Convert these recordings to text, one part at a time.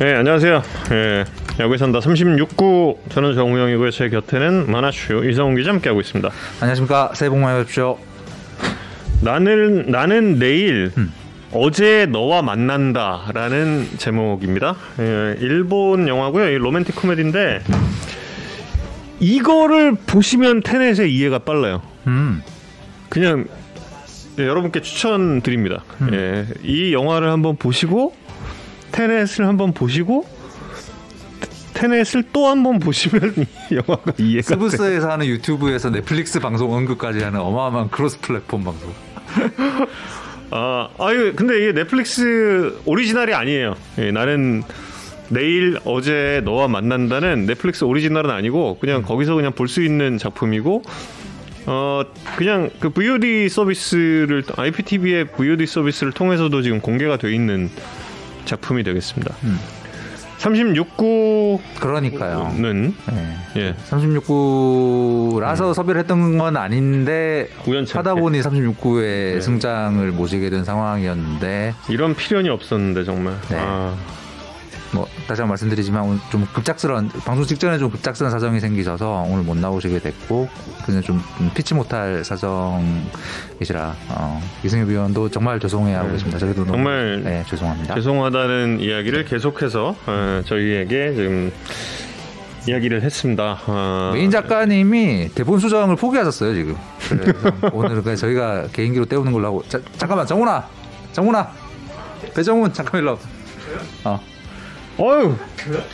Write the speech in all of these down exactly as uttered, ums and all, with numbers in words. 네, 안녕하세요. 네, 야구에 산다 삼십육 구 저는 정우영이고요. 제 곁에는 마나슈 이성훈 기자 함께하고 있습니다. 안녕하십니까. 새해 복 많이 받으십시오. 나는, 나는 내일 음. 어제 너와 만난다라는 제목입니다. 예, 일본 영화고요. 이 로맨틱 코미디인데 이거를 보시면 테넷의 이해가 빨라요. 음. 그냥 예, 여러분께 추천드립니다. 음. 예, 이 영화를 한번 보시고 테넷을 한번 보시고 테넷을 또 한번 보시면 이 영화가 이해가 스브스에서 돼요. 하는 유튜브에서 넷플릭스 방송 언급까지 하는 어마어마한 크로스 플랫폼 방송. 아, 아유, 근데 이게 넷플릭스 오리지널이 아니에요. 예, 나는 내일 어제 너와 만난다는 넷플릭스 오리지널은 아니고 그냥 거기서 그냥 볼 수 있는 작품이고, 어 그냥 그 브이오디 서비스를 아이피티비의 브이오디 서비스를 통해서도 지금 공개가 돼 있는 작품이 되겠습니다. 음. 삼십육 구 그러니까요.는 네. 예. 삼십육 구라서 음. 섭외를 했던 건 아닌데 하다 보니 삼십육 구의 네. 승장을 모시게 된 상황이었는데 이런 필연이 없었는데 정말. 네. 아. 뭐 다시 한번 말씀드리지만 좀 급작스러운 방송 직전에 좀 급작스러운 사정이 생기셔서 오늘 못 나오시게 됐고 그냥 좀 피치 못할 사정이시라 어, 이승엽 위원도 정말 죄송해하고 네. 계십니다. 저희도 정말 네, 죄송합니다. 죄송하다는 이야기를 네. 계속해서 어, 저희에게 지금 이야기를 했습니다. 어... 메인 작가님이 대본 수정을 포기하셨어요 지금. 오늘은 저희가 개인기로 때우는 걸로 하고 자, 잠깐만 정훈아, 정훈아, 배정훈 잠깐 일로. 어. 어휴.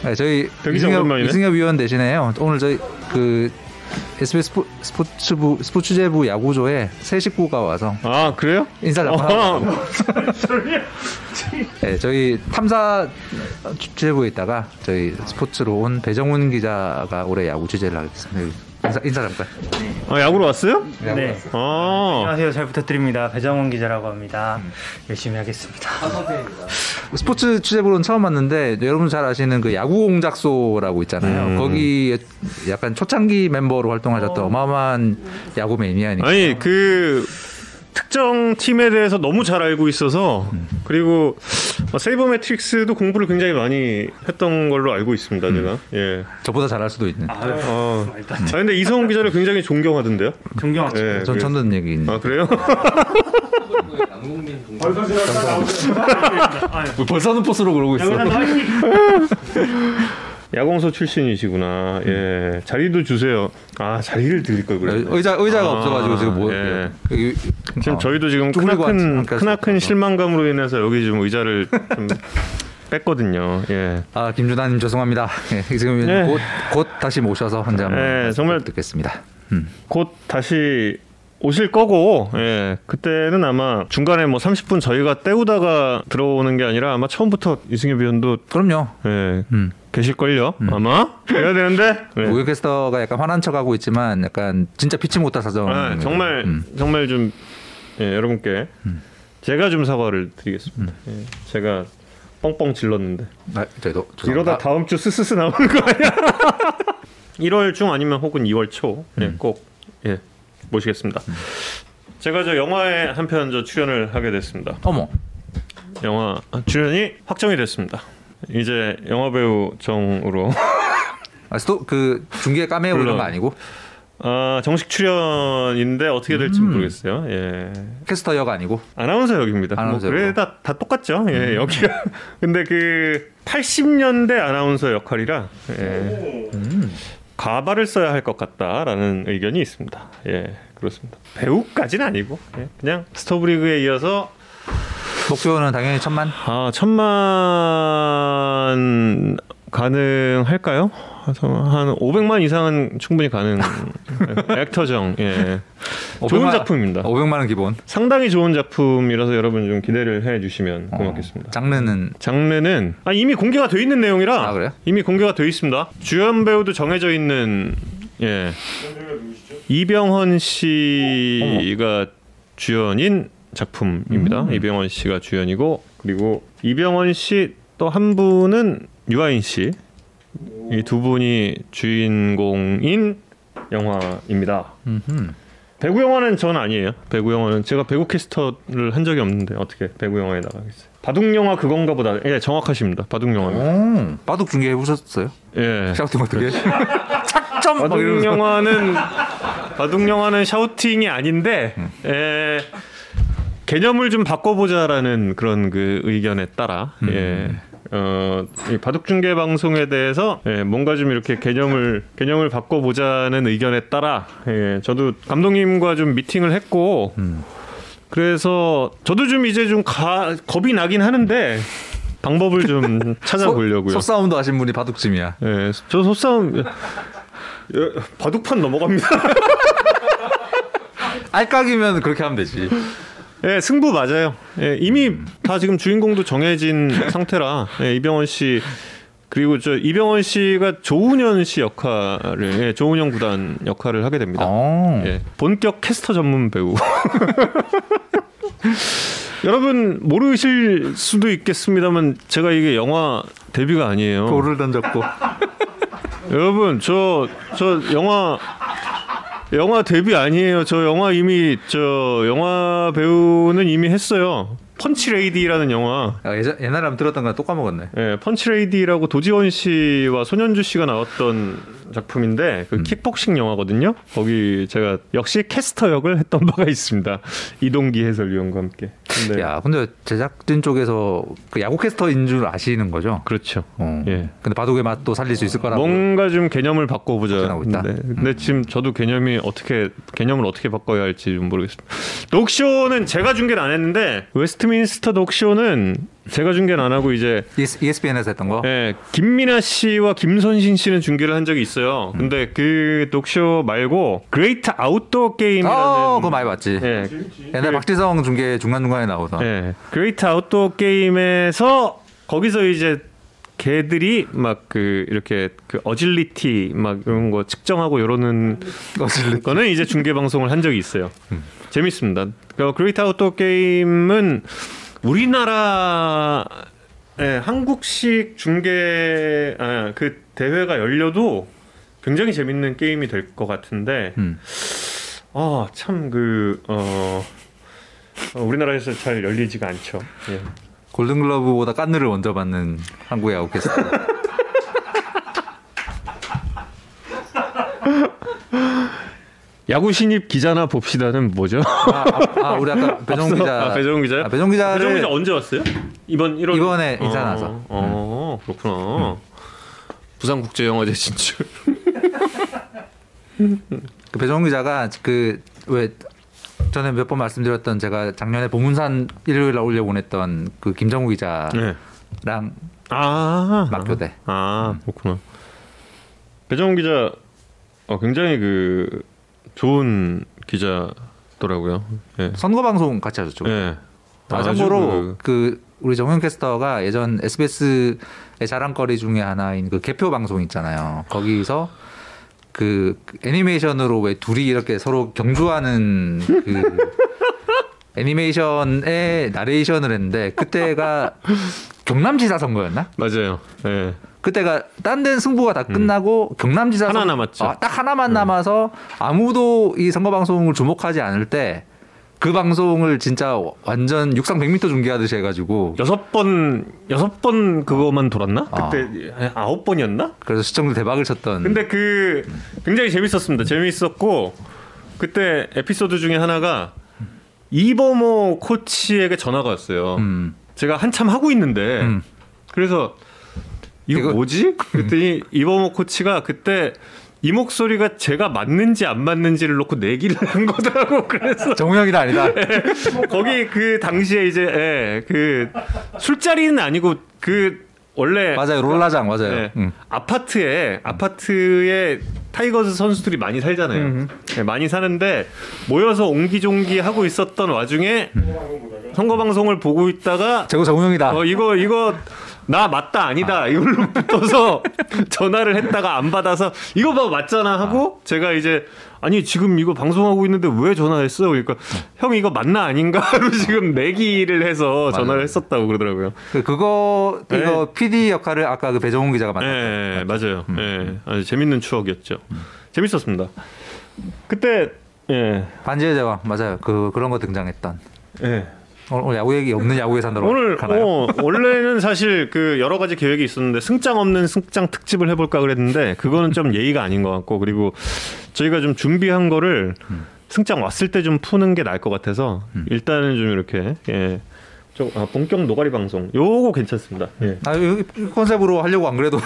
네, 저희 이승엽, 이승엽 위원 대신에요. 오늘 저희 그 에스비에스 스포, 스포츠부 스포츠재부 야구조에 새 식구가 와서 아 그래요? 인사 잠깐. 네, 저희 탐사 주재부에 있다가 저희 스포츠로 온 배정훈 기자가 올해 야구 취재를 하겠습니다. 인사, 인사 잠깐. 아 야구로 왔어요? 네. 야구로 네. 아~ 안녕하세요. 잘 부탁드립니다. 배정원 기자라고 합니다. 음. 열심히 하겠습니다. 스포츠 취재부로는 처음 왔는데 여러분 잘 아시는 그 야구 공작소라고 있잖아요. 음. 거기에 약간 초창기 멤버로 활동하셨던 어. 어마어마한 야구 매니아니까. 아니 그 특정 팀에 대해서 너무 잘 알고 있어서 음. 그리고 세이버 매트릭스도 공부를 굉장히 많이 했던 걸로 알고 있습니다. 음. 제가 예 저보다 잘할 수도 있는. 아, 어. 아 근데 이성훈 기자를 굉장히 존경하던데요. 존경하죠. 예, 전 처음 듣는 얘기인데. 아 그래요? 벌써 벌써 하는 포스로 그러고 있어. 야공소 출신이시구나. 음. 예. 자리도 주세요. 아, 자리를 드릴 걸 그랬네. 의자 의자가 아, 없어 가지고 지금 뭐 예. 여기, 지금 어, 저희도 지금 크나큰 크나큰 실망감으로 인해서 여기 지금 의자를 좀 뺐거든요. 예. 아, 김준하 님 죄송합니다. 예. 지금 예. 곧, 곧 다시 모셔서 한 잔 예, 정말 듣겠습니다. 음. 곧 다시 오실 거고, 예, 그때는 아마 중간에 뭐 삼십 분 저희가 때우다가 들어오는 게 아니라 아마 처음부터 이승엽 위원도 그럼요, 예, 음. 계실걸요, 음. 아마 해야 되는데 우유캐스터가 네. 약간 화난 척하고 있지만 약간 진짜 피치 못할 사정, 아, 정말 음. 정말 좀 예, 여러분께 음. 제가 좀 사과를 드리겠습니다. 음. 예, 제가 뻥뻥 질렀는데, 아, 저희도 이러다 아. 다음 주 스스스 나오는 거 아니야? 일월 중 아니면 혹은 이월 초, 음. 예, 꼭 예. 모시겠습니다. 음. 제가 저 영화에 한 편 저 출연을 하게 됐습니다. 어머. 영화 출연이 확정이 됐습니다. 이제 영화 배우 정으로. 아, 또 그 중계 까메오 이런 거 아니고? 아 정식 출연인데 어떻게 될지 음. 모르겠어요. 예. 캐스터 역 아니고? 아나운서 역입니다. 아나운서 뭐 그래 다, 다 똑같죠. 예, 음. 여기가 근데 그 팔십 년대 아나운서 역할이라. 예. 가발을 써야 할 것 같다라는 의견이 있습니다. 예, 그렇습니다. 배우까지는 아니고 예, 그냥 스토브리그에 이어서 목표는 당연히 천만. 아 천만 가능할까요? 한 오백만 이상은 충분히 가능. 액터정. 예, 오백만, 좋은 작품입니다. 오백만은 기본. 상당히 좋은 작품이라서 여러분 좀 기대를 해주시면 고맙겠습니다. 어, 장르는? 장르는 아, 이미 공개가 돼 있는 내용이라. 아 그래요? 이미 공개가 돼 있습니다. 주연 배우도 정해져 있는 예 이병헌 씨가 주연인 작품입니다. 음. 이병헌 씨가 주연이고 그리고 이병헌 씨 또 한 분은 유아인 씨. 이 두 분이 주인공인 영화입니다. 음흠. 배구 영화는 전 아니에요. 배구 영화는 제가 배구 캐스터를 한 적이 없는데 어떻게 배구 영화에 나가겠어요. 바둑 영화 그건가 보다. 예, 정확하십니다. 바둑 영화. 바둑 중계 해보셨어요? 예. 샤우팅 어떻게? 착점. 바둑 영화는 바둑 영화는 샤우팅이 아닌데 음. 예, 개념을 좀 바꿔보자라는 그런 그 의견에 따라. 음. 예. 어, 이 바둑 중계 방송에 대해서 예, 뭔가 좀 이렇게 개념을 개념을 바꿔보자는 의견에 따라 예, 저도 감독님과 좀 미팅을 했고 음. 그래서 저도 좀 이제 좀 가, 겁이 나긴 하는데 방법을 좀 찾아보려고요. 솥싸움도 하신 분이 바둑찜이야. 예, 저 솥싸움 바둑판 넘어갑니다. 알까기면 그렇게 하면 되지. 예, 승부 맞아요. 예, 이미 음. 다 지금 주인공도 정해진 상태라. 예, 이병헌 씨 그리고 저 이병헌 씨가 조은현 씨 역할을 예, 조은현 구단 역할을 하게 됩니다. 예, 본격 캐스터 전문 배우. 여러분 모르실 수도 있겠습니다만 제가 이게 영화 데뷔가 아니에요. 돌을 던졌고. 여러분 저 저 영화 영화 데뷔 아니에요. 저 영화 이미 저 영화 배우는 이미 했어요. 펀치레이디라는 영화. 야, 예전, 옛날에 한번 들었던 건 또 까먹었네. 예, 펀치레이디라고 도지원 씨와 손현주 씨가 나왔던 작품인데 그 음. 킥복싱 영화거든요. 거기 제가 역시 캐스터 역을 했던 바가 있습니다. 이동기 해설위원과 함께. 근데 야, 근데 제작진 쪽에서 그 야구 캐스터인 줄 아시는 거죠? 그렇죠. 어. 예. 근데 바둑의 맛도 살릴 수 있을 거라고. 뭔가 좀 개념을 바꿔보자. 근데, 음. 근데 지금 저도 개념이 어떻게 개념을 어떻게 바꿔야 할지 좀 모르겠습니다. 독쇼는 제가 중계를 안 했는데 웨스트민스터 독쇼는 제가 중계는 안 하고 이제 이에스피엔에서 했던 거. 예, 김민아 씨와 김선신 씨는 중계를 한 적이 있어요. 근데 음. 그 독쇼 말고 그레이트 아웃도어 게임이라는. 어, 그거 많이 봤지. 예, 옛날 박지성 중계 중간 중간에 나오던. 예, 그레이트 아웃도어 게임에서 거기서 이제 개들이 막 그 이렇게 그 어질리티 막 이런 거 측정하고 이러는 거는 이제 중계 방송을 한 적이 있어요. 음. 재밌습니다. 그 그레이트 아웃도어 게임은 우리나라 예, 한국식 중계 아, 그 대회가 열려도 굉장히 재밌는 게임이 될 것 같은데 음. 아, 참 그 어, 우리나라에서 잘 열리지가 않죠. 예. 골든글러브보다 깐느를 먼저 받는 한국의 아웃캐스터. 야구 신입 기자나 봅시다는 뭐죠? 아, 아, 아 우리 아까 배정훈 기자. 아, 배정훈 기자요? 아, 배정훈 기자를 배정훈 기자 언제 왔어요? 이번 일월 이번에 인사 나서. 어, 어 음. 그렇구나. 음. 부산국제영화제 진출. 그 배정훈 기자가 그 왜 전에 몇 번 말씀드렸던 제가 작년에 보문산 일요일에 올려보냈던 그 김정우 기자랑 네. 아 맞교대. 아 그렇구나. 배정훈 기자 어, 굉장히 그 좋은 기자더라고요. 예. 선거 방송 같이 하셨죠. 예. 아, 참고로 그... 그 우리 정우영 캐스터가 예전 에스비에스의 자랑거리 중에 하나인 그 개표 방송 있잖아요. 거기서 그 애니메이션으로 왜 둘이 이렇게 서로 경주하는 그 애니메이션의 나레이션을 했는데 그때가 경남지사 선거였나? 맞아요. 예. 그때가 딴 데는 승부가 다 끝나고 음. 경남지사 하나 선... 남았죠. 아, 딱 하나만 음. 남아서 아무도 이 선거 방송을 주목하지 않을 때 그 방송을 진짜 완전 육상 백 미터 중계하듯이 해가지고 여섯 번 여섯 번 그거만 돌았나? 아. 그때 아홉 번이었나? 그래서 시청률 대박을 쳤던. 근데 그 굉장히 재밌었습니다. 재밌었고 그때 에피소드 중에 하나가 이범호 코치에게 전화가 왔어요. 음. 제가 한참 하고 있는데 음. 그래서 이거, 이거 뭐지? 그랬더니 이범호 코치가 그때 이 목소리가 제가 맞는지 안 맞는지를 놓고 내기를 한 거더라고. 그래서 정우영이다 아니다. 예, 거기 그 당시에 이제 예, 그 술자리는 아니고 그 원래 맞아요 롤라장 맞아요. 예, 음. 아파트에 아파트에 타이거즈 선수들이 많이 살잖아요. 음. 예, 많이 사는데 모여서 옹기종기 하고 있었던 와중에 음. 선거 방송을 보고 있다가 제가 정우영이다. 어, 이거 이거 나 맞다 아니다 아. 이걸로 붙어서 전화를 했다가 안 받아서 이거 봐 맞잖아 하고 아. 제가 이제 아니 지금 이거 방송하고 있는데 왜 전화했어 그러니까 형 이거 맞나 아닌가로 지금 내기를 해서 맞아. 전화를 했었다고 그러더라고요. 그, 그거 이거 네. 피디 역할을 아까 그 배정훈 기자가 맡았어요. 맞아요. 음. 네. 아주 재밌는 추억이었죠. 음. 재밌었습니다. 그때 예. 반지의 제왕 맞아요. 그 그런 거 등장했던. 예. 오늘 야구 얘기 없는 야구에 산다로 오늘 가나요? 어, 원래는 사실 그 여러 가지 계획이 있었는데 승장 없는 승장 특집을 해볼까 그랬는데 그거는 좀 예의가 아닌 것 같고, 그리고 저희가 좀 준비한 거를 음. 승장 왔을 때 좀 푸는 게 나을 것 같아서 음. 일단은 좀 이렇게 예. 저, 아, 본격 노가리 방송 요거 괜찮습니다. 예. 아, 요 컨셉으로 하려고 안 그래도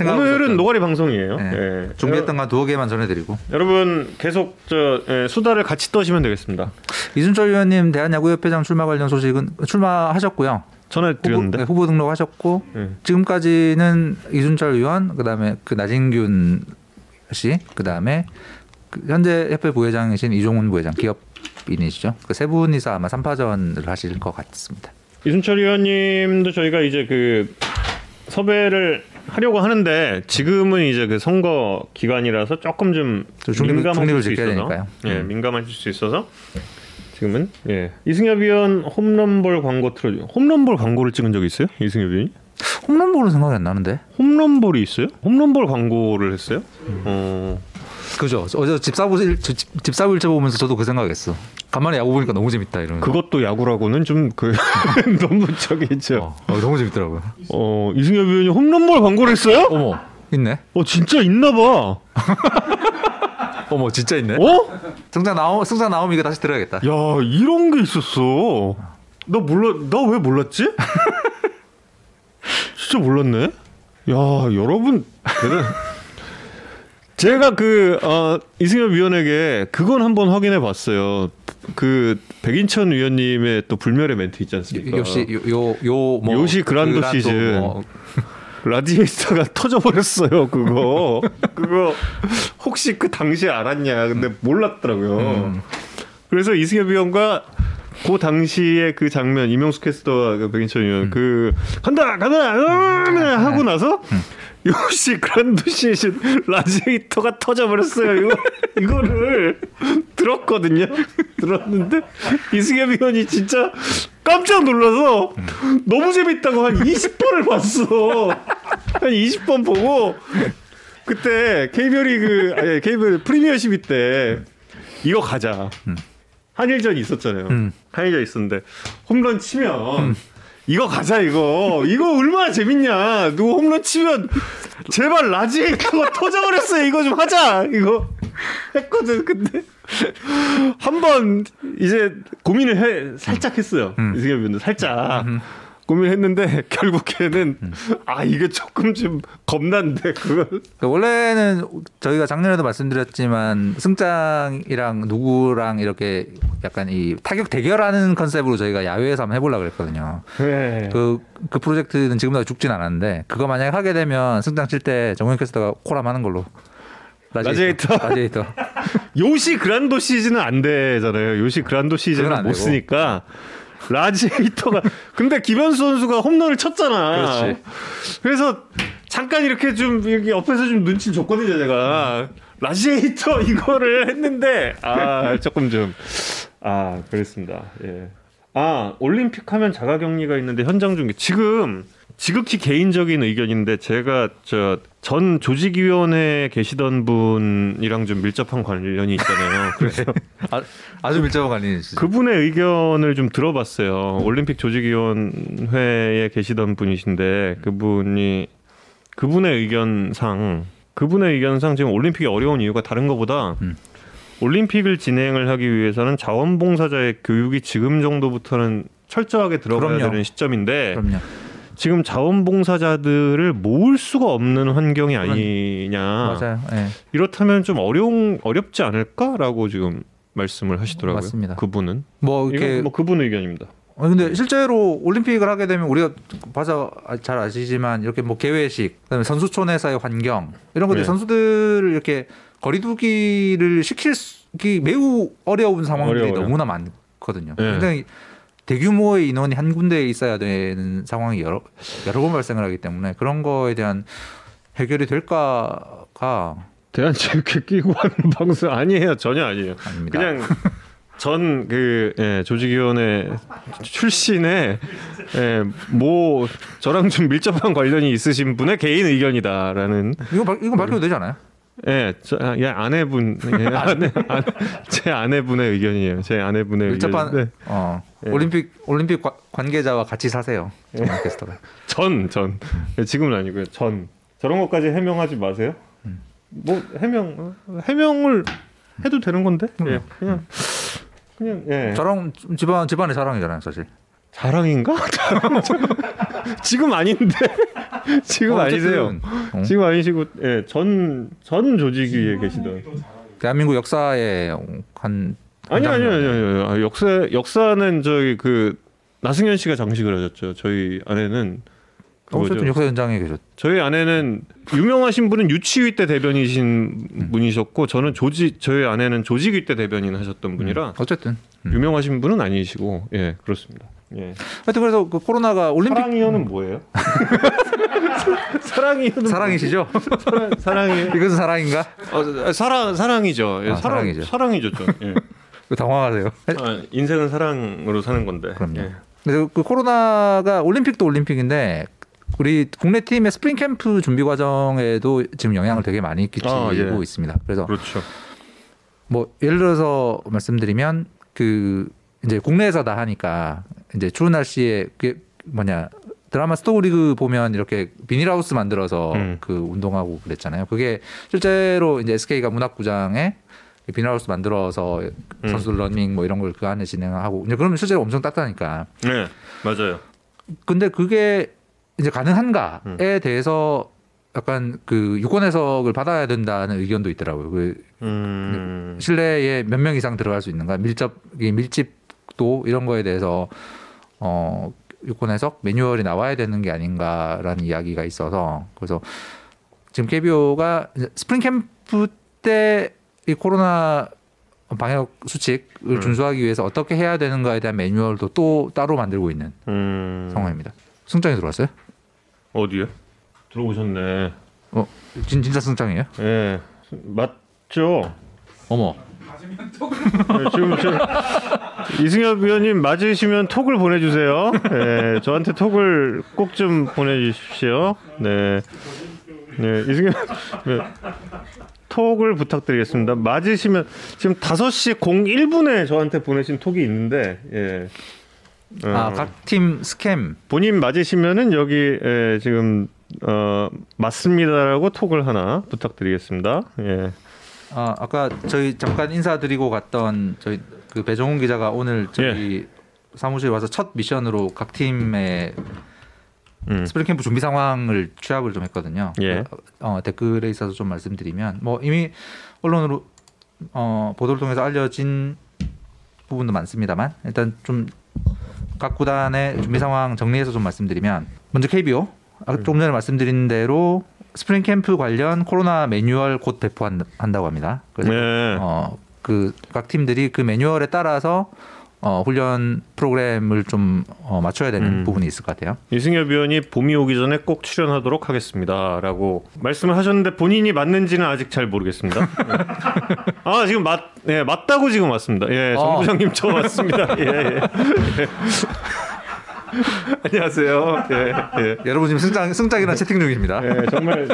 네, 오늘은 노가리 방송이에요. 네. 예. 준비했던 건 두어 개만 전해드리고 여러분 계속 저 예, 수다를 같이 떠시면 되겠습니다. 이순철 위원님 대한야구협회장 출마 관련 소식은 출마하셨고요. 전해드렸는데 후보, 네, 후보 등록하셨고 예. 지금까지는 이순철 위원, 그다음에 그 나진균 씨, 그다음에 그 현재 협회 부회장이신 이종훈 부회장 기업 인이시죠. 그 세 분이서 아마 삼파전을 하실 것 같습니다. 이순철 의원님도 저희가 이제 그 섭외를 하려고 하는데 지금은 이제 그 선거 기간이라서 조금 좀 민감하실 수 있어서, 예, 음. 민감하실 수 있어서 지금은 예. 이승엽 의원 홈런볼 광고 틀어줘. 홈런볼 광고를 찍은 적이 있어요? 이승엽 의원이? 홈런볼은 생각이 안 나는데. 홈런볼이 있어요? 홈런볼 광고를 했어요? 음. 어. 그죠. 어제 집사부 집사부 일체 보면서 저도 그 생각했어. 간만에 야구 보니까 너무 재밌다 이런. 그것도 야구라고는 좀 그 너무 저기죠. 어, 어, 너무 재밌더라고요. 어 이승엽 의원이 홈런볼 광고를 했어요? 어머 있네. 어 진짜 있나봐. 어머 진짜 있네. 어? 승장 나옴 승장 나옴 이거 다시 들어야겠다. 야 이런 게 있었어. 나 몰라. 나 왜 몰랐지? 진짜 몰랐네. 야 여러분 대단. 제가 그 어, 이승엽 위원에게 그건 한번 확인해 봤어요. 그 백인천 위원님의 또 불멸의 멘트 있지 않습니까? 역시 요 요 뭐 요시 그란도 시즌 뭐. 라디에이터가 터져버렸어요. 그거 그거 혹시 그 당시에 알았냐? 근데 몰랐더라고요. 음. 그래서 이승엽 위원과 그 당시에 그 장면 이명숙 캐스터와 백인천 위원 음. 그 간다 간다 음, 하고 나서. 음. 요시 그란도 시즌 라디에이터가 터져버렸어요. 이거, 이거를 들었거든요. 들었는데 이승엽 의원이 진짜 깜짝 놀라서 너무 재밌다고 한 이십 번을 봤어. 한 이십 번 보고 그때 케이비오 리그 아니 케이비오 프리미어 십이 때 이거 가자. 한일전이 있었잖아요. 음. 한일전 있었는데 홈런 치면 음. 이거 가자 이거 이거 얼마나 재밌냐. 누구 홈런 치면 제발 라지에이터가 터져버렸어요. 이거 좀 하자 이거 했거든. 근데 한번 이제 고민을 해 살짝 했어요. 음. 이승엽 의원도 살짝 음. 고민했는데 결국에는 음. 아 이게 조금 좀 겁난데 그걸. 원래는 저희가 작년에도 말씀드렸지만 승장이랑 누구랑 이렇게 약간 이 타격 대결하는 컨셉으로 저희가 야외에서 한번 해보려고 그랬거든요. 네. 그, 그 프로젝트는 지금도 죽진 않았는데 그거 만약에 하게 되면 승장 칠 때 정우영 캐스터가 코람 하는 걸로. 라디에이터. 라디에이터. 요시 그란도 시즌은 안 되잖아요. 요시 그란도 시즌은 못 쓰니까. 라지에이터가 근데 김현수 선수가 홈런을 쳤잖아. 그렇지. 그래서 잠깐 이렇게 좀 이렇게 옆에서 좀 눈치 줬거든요 제가. 음. 라지에이터 이거를 했는데 아 조금 좀 아 그랬습니다. 예. 아 올림픽 하면 자가격리가 있는데 현장 중계 지금 지극히 개인적인 의견인데 제가 저 전 조직위원회에 계시던 분이랑 좀 밀접한 관련이 있잖아요. 그래서 아, 아주 밀접한 관련이 있어요. 그분의 의견을 좀 들어봤어요. 올림픽 조직위원회에 계시던 분이신데 그분이 그분의 의견상 그분의 의견상 지금 올림픽이 어려운 이유가 다른 것보다 음. 올림픽을 진행을 하기 위해서는 자원봉사자의 교육이 지금 정도부터는 철저하게 들어가야 그럼요. 되는 시점인데 그럼요. 지금 자원봉사자들을 모을 수가 없는 환경이 아니냐. 맞아요. 네. 이렇다면 좀 어려운 어렵지 않을까라고 지금 말씀을 하시더라고요. 맞습니다. 그분은 뭐 이게 뭐 그분 의견입니다. 아 근데 실제로 올림픽을 하게 되면 우리가 봐서 잘 아시지만 이렇게 뭐 개회식, 그다음에 선수촌에서의 환경 이런 것들 네. 선수들을 이렇게 거리두기를 시키기 매우 어려운 상황들이 어려워요. 너무나 많거든요. 네. 굉장히 대규모의 인원이 한 군데에 있어야 되는 상황이 여러, 여러 번 발생을 하기 때문에 그런 거에 대한 해결이 될까가 대한체육회 끼고 하는 방송 아니에요. 전혀 아니에요. 아닙니다. 그냥 전 그 예, 조직위원회 출신의 예, 뭐 저랑 좀 밀접한 관련이 있으신 분의 개인 의견이다라는 이거 이거 발표도 되지 않아요? 예, 저, 예 아내분, 예, 아내, 아, 제 아내분의 의견이에요. 제 아내분의 의견. 네. 어, 예. 올림픽 올림픽 관, 관계자와 같이 사세요. 예. 전 전. 예, 지금은 아니고요. 전. 저런 것까지 해명하지 마세요. 음. 뭐 해명 해명을 해도 되는 건데. 음. 예, 그냥 그냥 예. 저랑 집안 집안의 사랑이잖아요, 사실. 자랑인가? 지금 아닌데 지금 어, 아니세요. 어? 지금 아니시고 예, 전, 전 조직 위에 계시던 대한민국 역사에 한 아니 아니 아니 아니 역사 역사는 저기 그 나승현 씨가 장식을 하셨죠. 저희 아내는 어쨌든 역사 현장에 계셨죠. 저희 아내는 유명하신 분은 유치위 때 대변이신 음. 분이셨고 저는 조직 저희 아내는 조직위 때 대변인 하셨던 분이라 음. 어쨌든 음. 유명하신 분은 아니시고 예 그렇습니다. 예. 하여튼 그래서 그 코로나가 올림픽 사랑이요는 뭐예요? 사랑이요는 사랑이시죠? 사랑, 사랑이 이것은 사랑인가? 어, 사랑 사랑이죠. 예, 아, 사랑, 사랑이죠. 사랑이죠. 예. 당황하세요. 아, 인생은 사랑으로 사는 건데. 그럼요. 예. 근데 그 코로나가 올림픽도 올림픽인데 우리 국내 팀의 스프링 캠프 준비 과정에도 지금 영향을 되게 많이 끼치고 아, 예. 있습니다. 그래서 그렇죠. 뭐 예를 들어서 말씀드리면 그 이제 국내에서 다 하니까 이제 추운 날씨에 그게 뭐냐 드라마 스토브리그 보면 이렇게 비닐하우스 만들어서 음. 그 운동하고 그랬잖아요. 그게 실제로 이제 에스케이가 문학구장에 비닐하우스 만들어서 음. 선수들 러닝 뭐 이런 걸 그 안에 진행하고 이제 그러면 실제로 엄청 따뜻하니까. 네, 맞아요. 근데 그게 이제 가능한가에 음. 대해서 약간 그 유권 해석을 받아야 된다는 의견도 있더라고요. 그 음. 실내에 몇 명 이상 들어갈 수 있는가 밀접 밀집 또 이런 거에 대해서 어, 유권 해석 매뉴얼이 나와야 되는 게 아닌가라는 이야기가 있어서 그래서 지금 케이비오가 스프링 캠프 때 이 코로나 방역 수칙을 음. 준수하기 위해서 어떻게 해야 되는가에 대한 매뉴얼도 또 따로 만들고 있는 음. 상황입니다. 승장이 들어왔어요? 어디요? 들어오셨네. 어, 진, 진짜 승장이에요? 예, 맞죠. 어머. 네, 지금 이승엽 위원님 맞으시면 톡을 보내주세요. 네, 저한테 톡을 꼭 좀 보내주십시오. 네, 네 이승엽 네, 톡을 부탁드리겠습니다. 맞으시면 지금 다섯 시 공 일 분에 저한테 보내신 톡이 있는데 예. 어, 아, 각 팀 스캠 본인 맞으시면은 여기 예, 지금 어, 맞습니다라고 톡을 하나 부탁드리겠습니다. 예. 아, 아까 저희 잠깐 인사드리고 갔던 저희 그 배정훈 기자가 오늘 저희 예. 사무실 와서 첫 미션으로 각 팀의 음. 스프링 캠프 준비 상황을 취합을 좀 했거든요. 예. 어, 댓글에 있어서 좀 말씀드리면 뭐 이미 언론으로 어, 보도를 통해서 알려진 부분도 많습니다만 일단 좀 각 구단의 준비 상황 정리해서 좀 말씀드리면 먼저 케이비오 아까 음. 조금 전에 말씀드린 대로 스프링 캠프 관련 코로나 매뉴얼 곧 배포한다고 합니다. 그래서 네. 어, 그 각 팀들이 그 매뉴얼에 따라서 어, 훈련 프로그램을 좀 어, 맞춰야 되는 음. 부분이 있을 것 같아요. 이승엽 위원이 봄이 오기 전에 꼭 출연하도록 하겠습니다라고 말씀을 하셨는데 본인이 맞는지는 아직 잘 모르겠습니다. 아 지금 맞, 예, 맞다고 지금 왔습니다. 예, 정 부장님 어. 저 왔습니다. 예, 예. 안녕하세요. 예, 예. 여러분 지금 승장 승장이랑 채팅 중입니다. 예, 정말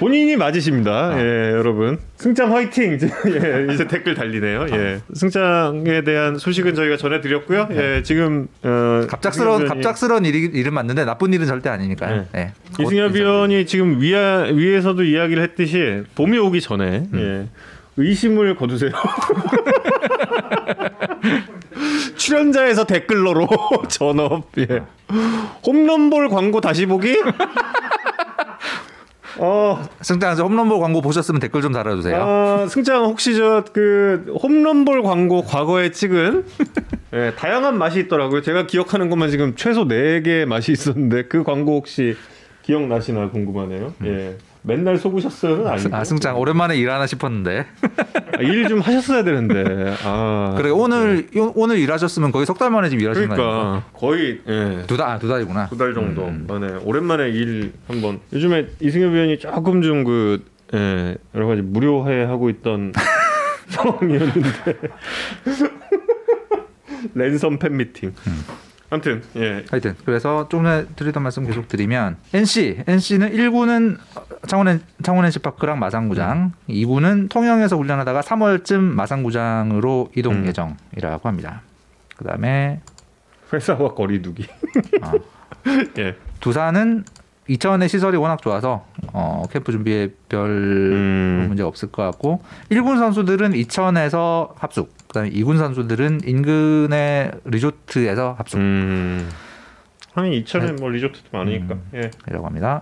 본인이 맞으십니다. 아. 예, 여러분 승장 화이팅. 예, 이제 댓글 달리네요. 예, 승장에 대한 소식은 저희가 전해드렸고요. 예, 지금 어, 갑작스러운 갑작스러운 일이, 일은 맞는데 나쁜 일은 절대 아니니까요. 예. 예. 이승엽 위원이 지금 위아, 위에서도 이야기를 했듯이 봄이 오기 전에 음. 예, 의심을 거두세요. 출연자에서 댓글러로 전업. 예. 홈런볼 광고 다시 보기. 어, 승장 홈런볼 광고 보셨으면 댓글 좀 달아주세요. 아, 승장 혹시 저 그 홈런볼 광고 과거에 찍은 예, 다양한 맛이 있더라고요. 제가 기억하는 것만 지금 최소 네 개의 맛이 있었는데 그 광고 혹시 기억나시나 궁금하네요. 음. 예. 맨날 속으셨어요는 아니고. 아, 승장 오랜만에 일하나 싶었는데. 아, 일 좀 하셨어야 되는데. 아. 그래 오늘 네. 요, 오늘 일하셨으면 거의 석 달 만에 지금 일하신 거니까. 그러니까 거의 예. 두 달, 아, 두 달이구나. 두 달 정도. 음. 아, 네. 오랜만에 일 한번. 요즘에 이승엽 위원이 조금 좀 그 예, 여러 가지 무료해 하고 있던 상황이었는데. 랜선 팬 미팅. 음. 아무튼 예. 하여튼 그래서 조금 전에 드리던 말씀 계속 드리면 엔씨, 엔씨는 일 구는 창원 창원 엔씨파크랑 마산구장, 음. 이 구는 통영에서 훈련하다가 삼월쯤 마산구장으로 이동 음. 예정이라고 합니다. 그다음에 회사와 거리두기. 어. 예. 두산은 이차원의 시설이 워낙 좋아서 어, 캠프 준비에 별 음. 문제 없을 것 같고, 일 군 선수들은 이천에서 합숙, 그다음에 이 군 선수들은 인근의 리조트에서 합숙. 음. 아니 이천에 뭐 리조트도 많으니까. 음. 예. 이라고 합니다.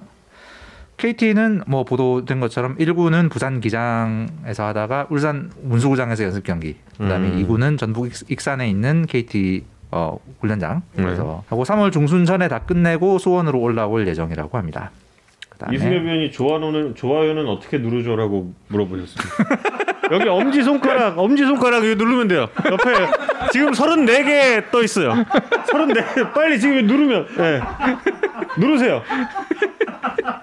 케이티는 뭐 보도된 것처럼 일 군은 부산 기장에서 하다가 울산 운수구장에서 연습 경기. 그다음에 음. 이 군은 전북 익산에 있는 케이티 어, 훈련장. 그래서 네. 하고 삼월 중순 전에 다 끝내고 수원으로 올라올 예정이라고 합니다. 그다음에 이승엽 위원이 좋아요는 좋아요는 어떻게 누르죠라고 물어보셨어요. 여기 엄지 손가락 엄지 손가락 여기 누르면 돼요. 옆에 지금 서른네 개 떠 있어요. 서른네 개 빨리 지금 누르면 네. 누르세요.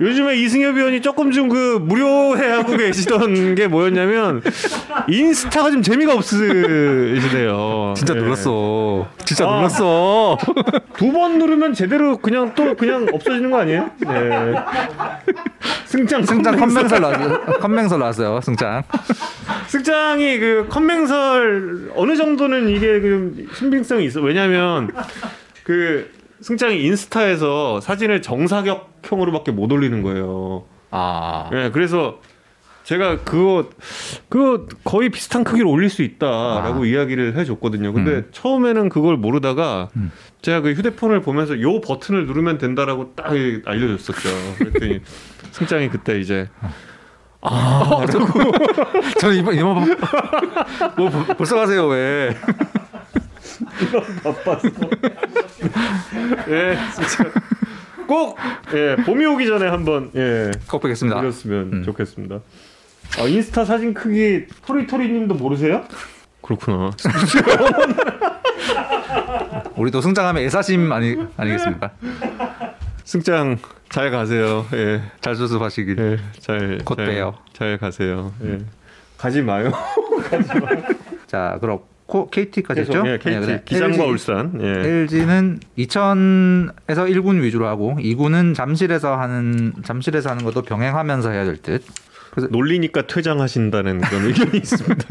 요즘에 이승엽 위원이 조금 좀 그 무료해하고 계시던 게 뭐였냐면 인스타가 좀 재미가 없으시대요. 진짜 네. 놀랐어. 진짜 아, 놀랐어. 두 번 누르면 제대로 그냥 또 그냥 없어지는 거 아니에요? 네. 승장 승장 컴맹설 나왔어요. 컴맹설 나왔어요. 승장. 승장이 그 컴맹설 어느 정도는 이게 그 신빙성이 있어. 왜냐면 그 승장이 인스타에서 사진을 정사각형으로밖에 못 올리는 거예요. 아. 네, 그래서 제가 그거 그거 거의 비슷한 크기로 올릴 수 있다라고 아. 이야기를 해줬거든요. 근데 음. 처음에는 그걸 모르다가 음. 제가 그 휴대폰을 보면서 요 버튼을 누르면 된다라고 딱 알려줬었죠. 그랬더니 승장이 그때 이제. 아, 어, 저거. 저는 이번 이번 뭐 벌써 가세요 왜? 이거 바빴어. 예, 진짜 꼭 예 봄이 오기 전에 한번 예 꼭 뵙겠습니다. 드렸으면 음. 좋겠습니다. 아 인스타 사진 크기 토리토리님도 모르세요? 그렇구나. 우리도 승장하면 애사심 아니 아니겠습니까? 승장 잘 가세요. 예, 잘 수습하시길. 예, 잘 곧 봬요. 잘, 잘 가세요. 예, 음. 가지 마요. 가지 마요. 자, 그럼. 케이티까지 했죠? 예, 케이티. 네, 그래. 기장과 엘지, 울산. 예. 엘지는 이천에서 일 군 위주로 하고 이 군은 잠실에서 하는 잠실에서 하는 것도 병행하면서 해야 될 듯. 그래서 놀리니까 퇴장하신다는 그런 의견이 있습니다.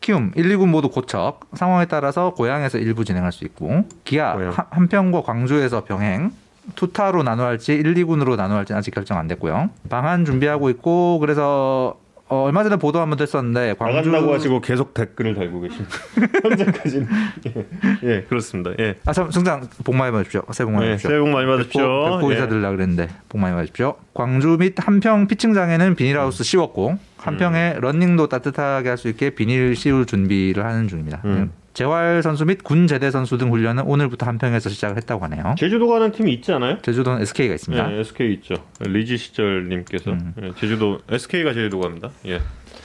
키움 일, 이 군 모두 고척. 상황에 따라서 고향에서 일부 진행할 수 있고 기아 고향. 한평과 광주에서 병행. 투타로 나누할지 일, 이 군으로 나누할지 아직 결정 안 됐고요. 방한 준비하고 있고 그래서. 어, 얼마 전에 보도 한번 됐었는데 광주 나간다고 하시고 계속 댓글을 달고 계십니다. 현재까지는 예, 예 그렇습니다. 예. 아 참 승장 복 많이 받으십시오. 새해 복 많이 받으십시오. 예, 새해 복 많이 받으십시오. 백고 인사 드리려 그랬는데 복 많이 받으십시오. 광주 및 한평 피칭장에는 비닐하우스 음. 씌웠고 한평에 음. 러닝도 따뜻하게 할 수 있게 비닐 씌울 준비를 하는 중입니다. 음. 재활 선수 및 군 제대 선수 등 훈련은 오늘부터 한평에서 시작을 했다고 하네요. 제주도 가는 팀이 있지 않아요? 제주도는 에스케이가 있습니다. 예, 에스케이 있죠. 리지 시절님께서 음. 예, 제주도 에스케이가 제주도 갑니다. 예.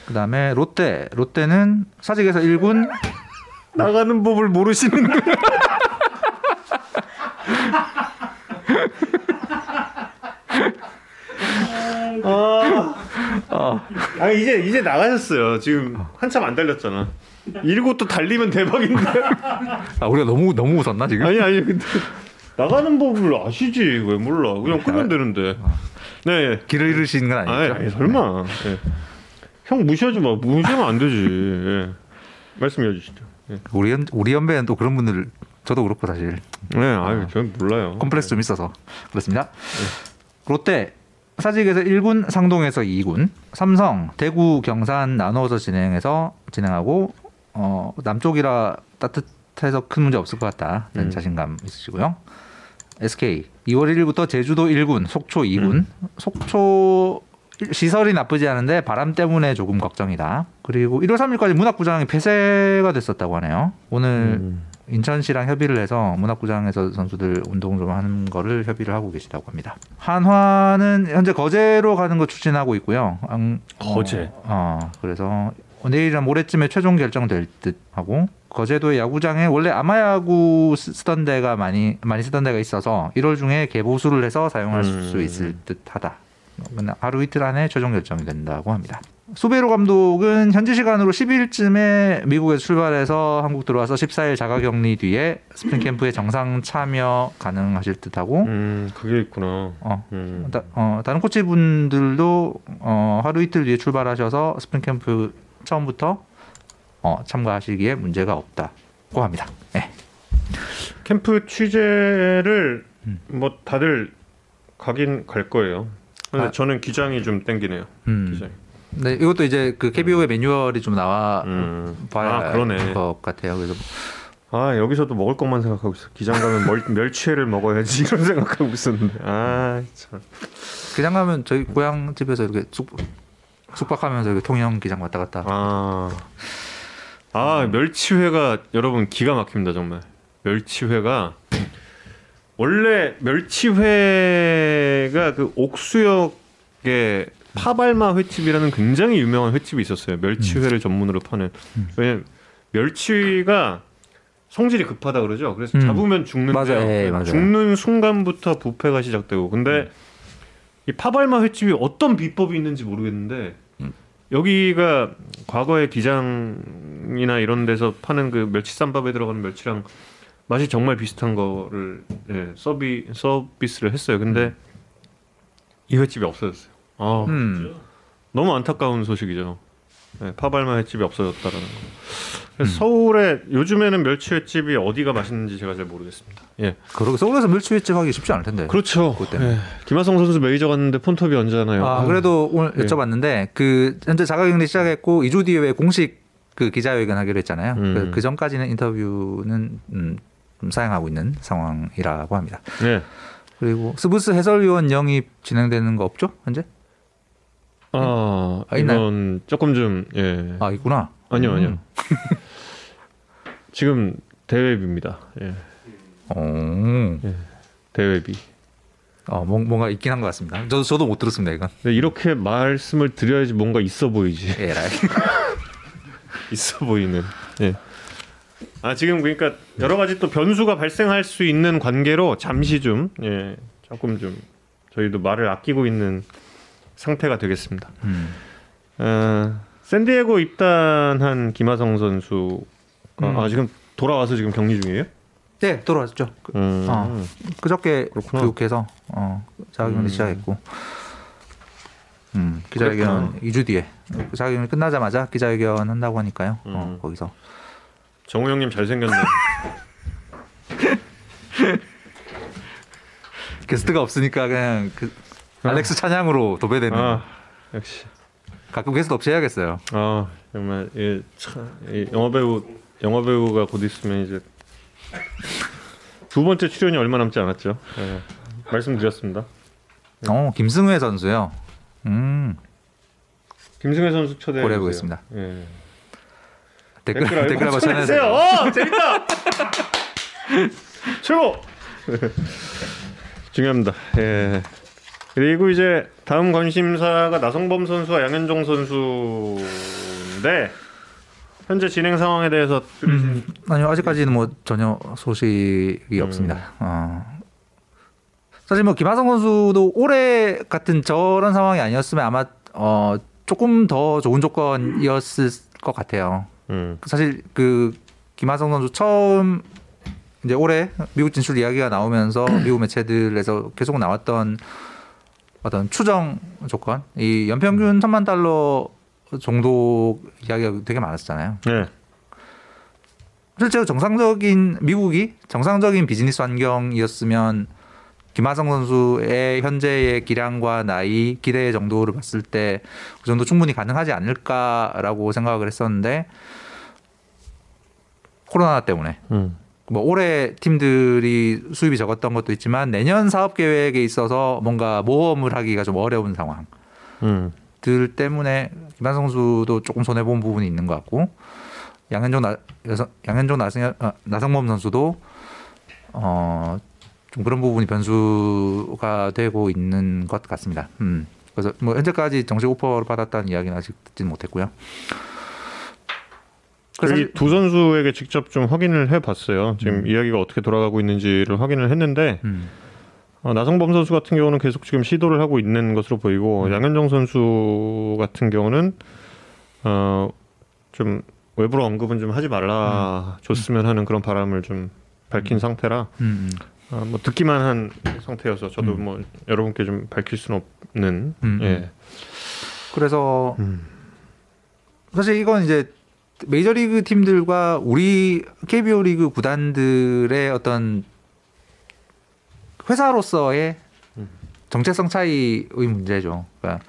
그다음에 롯데 롯데는 사직에서 일 군 나가는 법을 모르시는 아, 아, 아 이제 이제 나가셨어요. 지금 한참 안 달렸잖아. 이러고 또 달리면 대박인데. 아 우리가 너무 너무 웃었나 지금? 아니 아니 근데 나가는 법을 아시지 왜 몰라? 그냥 끄면 되는데. 네 길을 잃으신 건 아니죠? 아니, 아니, 설마. 네. 네. 형 무시하지 마. 무시하면 안 되지. 네. 말씀해 주시죠. 네. 우리 연, 우리 연배는 또 그런 분들 저도 그렇고 사실. 네 아유 저는 몰라요. 컴플렉스 좀 있어서 그렇습니다. 네. 롯데. 사직에서 일 군, 상동에서 이 군, 삼성, 대구, 경산 나누어서 진행해서 진행하고 어, 남쪽이라 따뜻해서 큰 문제 없을 것 같다는 음. 자신감 있으시고요. 에스케이 이월 일 일부터 제주도 일 군, 속초 이 군, 음. 속초 시설이 나쁘지 않은데 바람 때문에 조금 걱정이다. 그리고 일월 삼 일까지 문학구장이 폐쇄가 됐었다고 하네요. 오늘 음. 인천시랑 협의를 해서 문학구장에서 선수들 운동 좀 하는 거를 협의를 하고 계시다고 합니다. 한화는 현재 거제로 가는 거 추진하고 있고요. 음, 거제. 어, 어, 그래서 내일이나 모레쯤에 최종 결정될 듯 하고 거제도의 야구장에 원래 아마야구 쓰던 데가 많이 많이 쓰던 데가 있어서 일월 중에 개보수를 해서 사용할 음. 수 있을 듯하다. 하루 이틀 안에 최종 결정이 된다고 합니다. 수베로 감독은 현지 시간으로 십이일쯤에 미국에서 출발해서 한국 들어와서 십사일 자가격리 뒤에 스프링 캠프에 정상 참여 가능하실 듯하고. 음, 그게 있구나. 어, 음. 다, 어, 다른 코치분들도 어, 하루 이틀 뒤에 출발하셔서 스프링 캠프 처음부터 어, 참가하시기에 문제가 없다고 합니다. 네. 캠프 취재를 음. 뭐 다들 가긴 갈 거예요. 근데 아, 저는 기장이 좀 땡기네요. 음. 기장. 네, 이것도 이제 그 케이비오의 음. 매뉴얼이 좀 나와 음. 봐야 아, 할 것 같아요. 그래서 아 여기서도 먹을 것만 생각하고 있어. 기장 가면 멀, 멸치회를 먹어야지 이런 생각하고 있었는데 아 참. 기장 가면 저희 고향 집에서 이렇게 숙, 숙박하면서 이렇게 통영 기장 왔다 갔다. 아, 아 멸치회가 여러분 기가 막힙니다 정말. 멸치회가 원래 멸치회가 그 옥수역에 파발마 횟집이라는 굉장히 유명한 횟집이 있었어요. 멸치회를 음. 전문으로 파는. 음. 왜냐면 멸치가 성질이 급하다 그러죠. 그래서 음. 잡으면 죽는데 맞아요. 예, 맞아요. 죽는 순간부터 부패가 시작되고. 근데 음. 이 파발마 횟집이 어떤 비법이 있는지 모르겠는데 음. 여기가 과거에 기장이나 이런 데서 파는 그 멸치쌈밥에 들어가는 멸치랑 맛이 정말 비슷한 거를 예, 서비 서비스를 했어요. 근데 음. 이 횟집이 없어졌어요. 아, 음. 너무 안타까운 소식이죠. 네, 파발마 횟집이 없어졌다라는 거. 그래서 음. 서울에 요즘에는 멸치 횟집이 어디가 맛있는지 제가 잘 모르겠습니다. 예. 그러게 서울에서 멸치 횟집 하기 쉽지 않을 텐데. 그렇죠. 예. 김하성 선수 메이저 갔는데 폰톱이 언제 하나요? 아, 그래도 오늘 여쭤봤는데 예. 그 현재 자가격리 시작했고 이 주 뒤에 공식 그 기자회견 하기로 했잖아요. 음. 그, 그 전까지는 인터뷰는 음, 좀 사양하고 있는 상황이라고 합니다. 예. 그리고 스브스 해설위원 영입 진행되는 거 없죠? 현재? 아, 아 이건 조금 좀 예. 아 있구나. 아니요 아니요. 음. 지금 대회비입니다. 예. 어. 예. 대회비. 어 뭐, 뭔가 있긴 한 것 같습니다. 저도 저도 못 들었습니다 이건. 네, 이렇게 말씀을 드려야지 뭔가 있어 보이지. 예, 라이. 있어 보이는. 예. 아 지금 그러니까 여러 가지 또 변수가 발생할 수 있는 관계로 잠시 좀 예 조금 좀 저희도 말을 아끼고 있는. 상태가 되겠습니다. 음. 어, 샌디에고 입단한 김하성 선수 음. 아 지금 돌아와서 지금 격리 중이에요? 네 돌아왔죠. 그, 음. 어, 그저께 그렇구나. 교육해서 어, 자가격리 음. 시작했고 음, 기자회견 이 주 뒤에 자가격리 끝나자마자 기자회견 한다고 하니까요. 음. 어, 거기서 정우영님 잘생겼네. 게스트가 없으니까 그냥 그 알렉스 찬양으로 도배되는. 아, 역시. 가끔 게스트 없이 해야겠어요. 아 정말 이, 이 영화 배우 영화 배우가 곧 있으면 이제 두 번째 출연이 얼마 남지 않았죠. 네, 말씀드렸습니다. 어 김승회 선수요. 음. 김승회 선수 초대해 보겠습니다. 예. 댓글 댓글 한번 쳐주세요. 어 재밌다. 최고. 중요합니다. 예. 그리고 이제 다음 관심사가 나성범 선수와 양현종 선수인데 현재 진행 상황에 대해서 음, 아니요 아직까지는 뭐 전혀 소식이 음. 없습니다. 어. 사실 뭐 김하성 선수도 올해 같은 저런 상황이 아니었으면 아마 어, 조금 더 좋은 조건이었을 것 같아요. 음. 사실 그 김하성 선수 처음 이제 올해 미국 진출 이야기가 나오면서 미국 매체들에서 계속 나왔던 어떤 추정 조건, 이 연평균 천만 달러 정도 이야기가 되게 많았잖아요. 네. 실제로 정상적인 미국이 정상적인 비즈니스 환경이었으면 김하성 선수의 현재의 기량과 나이, 기대 정도를 봤을 때 그 정도 충분히 가능하지 않을까라고 생각을 했었는데 코로나 때문에. 음. 뭐 올해 팀들이 수입이 적었던 것도 있지만 내년 사업 계획에 있어서 뭔가 모험을 하기가 좀 어려운 상황들 음. 때문에 김한성 선수도 조금 손해 본 부분이 있는 것 같고 양현종 나 여성, 양현종 나승 아, 나성범 선수도 어, 좀 그런 부분이 변수가 되고 있는 것 같습니다. 음. 그래서 뭐 현재까지 정식 오퍼를 받았다는 이야기는 아직 듣지는 못했고요. 이 두 선수에게 직접 좀 확인을 해봤어요. 지금 음. 이야기가 어떻게 돌아가고 있는지를 확인을 했는데 음. 어, 나성범 선수 같은 경우는 계속 지금 시도를 하고 있는 것으로 보이고 음. 양현종 선수 같은 경우는 어, 좀 외부로 언급은 좀 하지 말라 음. 줬으면 하는 그런 바람을 좀 밝힌 음. 상태라 음. 어, 뭐 듣기만 한 상태여서 저도 음. 뭐 여러분께 좀 밝힐 수는 없는 음. 예. 그래서 음. 사실 이건 이제 메이저리그 팀들과 우리 케이비오 리그 구단들의 어떤 회사로서의 정체성 차이의 문제죠. 그러니까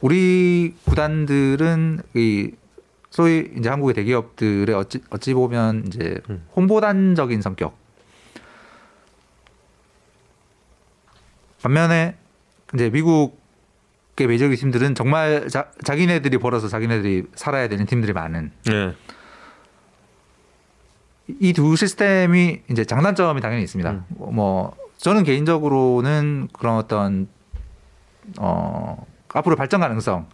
우리 구단들은 이 소위 이제 한국의 대기업들의 어찌 어찌 보면 이제 홍보단적인 성격. 반면에 이제 미국의 메이저리그 팀들은 정말 자, 자기네들이 벌어서 자기네들이 살아야 되는 팀들이 많은. 네. 이 두 시스템이 이제 장단점이 당연히 있습니다. 음. 뭐 저는 개인적으로는 그런 어떤 어, 앞으로 발전 가능성,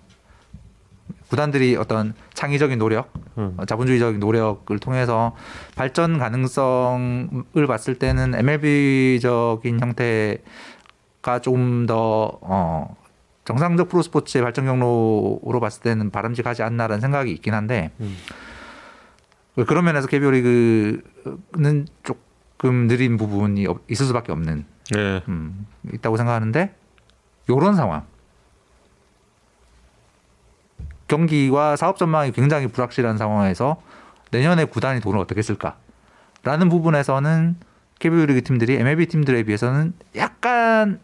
구단들이 어떤 창의적인 노력, 음. 자본주의적인 노력을 통해서 발전 가능성을 봤을 때는 엠엘비적인 형태가 좀 더 어, 정상적 프로스포츠의 발전 경로로 봤을 때는 바람직하지 않나라는 생각이 있긴 한데 음. 그런 면에서 케이비오 리그는 조금 느린 부분이 있을 수밖에 없는 네. 음, 있다고 생각하는데 이런 상황 경기와 사업 전망이 굉장히 불확실한 상황에서 내년에 구단이 돈을 어떻게 쓸까라는 부분에서는 케이비오 리그 팀들이 엠엘비 팀들에 비해서는 약간의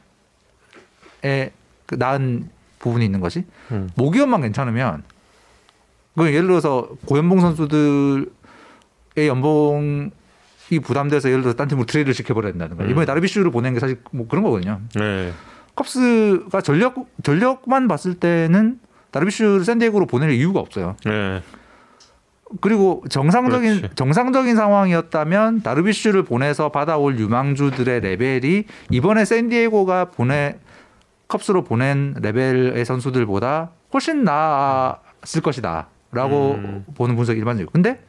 나은 부분이 있는 것이 음. 모기업만 괜찮으면 그 예를 들어서 고연봉 선수들 연봉이 부담돼서 예를 들어서 딴 팀으로 트레이드를 시켜버린다든가 음. 이번에 다르비슈를 보낸 게 사실 뭐 그런 거거든요. 네. 컵스가 전력, 전력만 봤을 때는 다르비슈를 샌디에고로 보낼 이유가 없어요. 네. 그리고 정상적인, 그렇지. 정상적인 상황이었다면 다르비슈를 보내서 받아올 유망주들의 레벨이 이번에 샌디에고가 보내, 컵스로 보낸 레벨의 선수들보다 훨씬 나았을 것이다. 라고 음. 보는 분석이 일반적이고 근데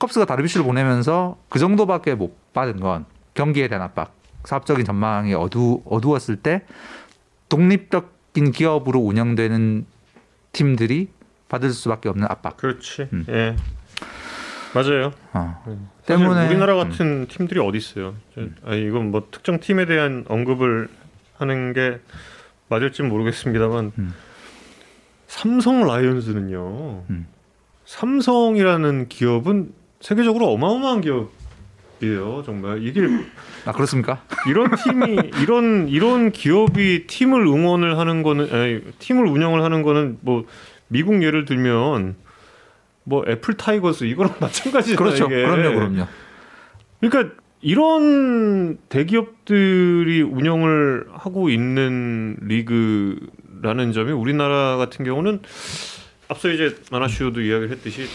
컵스가 다르비슈를 보내면서 그 정도밖에 못 받은 건 경기에 대한 압박, 사업적인 전망이 어두, 어두웠을 때 독립적인 기업으로 운영되는 팀들이 받을 수밖에 없는 압박. 그렇지. 음. 예, 맞아요. 어. 때문에 우리나라 같은 음. 팀들이 어디 있어요? 음. 아니, 이건 뭐 특정 팀에 대한 언급을 하는 게 맞을지는 모르겠습니다만. 음. 삼성 라이온즈는요. 음. 삼성이라는 기업은 세계적으로 어마어마한 기업이에요. 정말 이게 아 그렇습니까? 이런 팀이 이런 이런 기업이 팀을 응원을 하는 거는 아니, 팀을 운영을 하는 거는 뭐 미국 예를 들면 뭐 애플 타이거스 이거랑 마찬가지잖아요. 그렇죠. 이게. 그럼요, 그럼요. 그러니까 이런 대기업들이 운영을 하고 있는 리그. 라는 점이 우리나라 같은 경우는 앞서 이제 마나슈도 이야기를 했듯이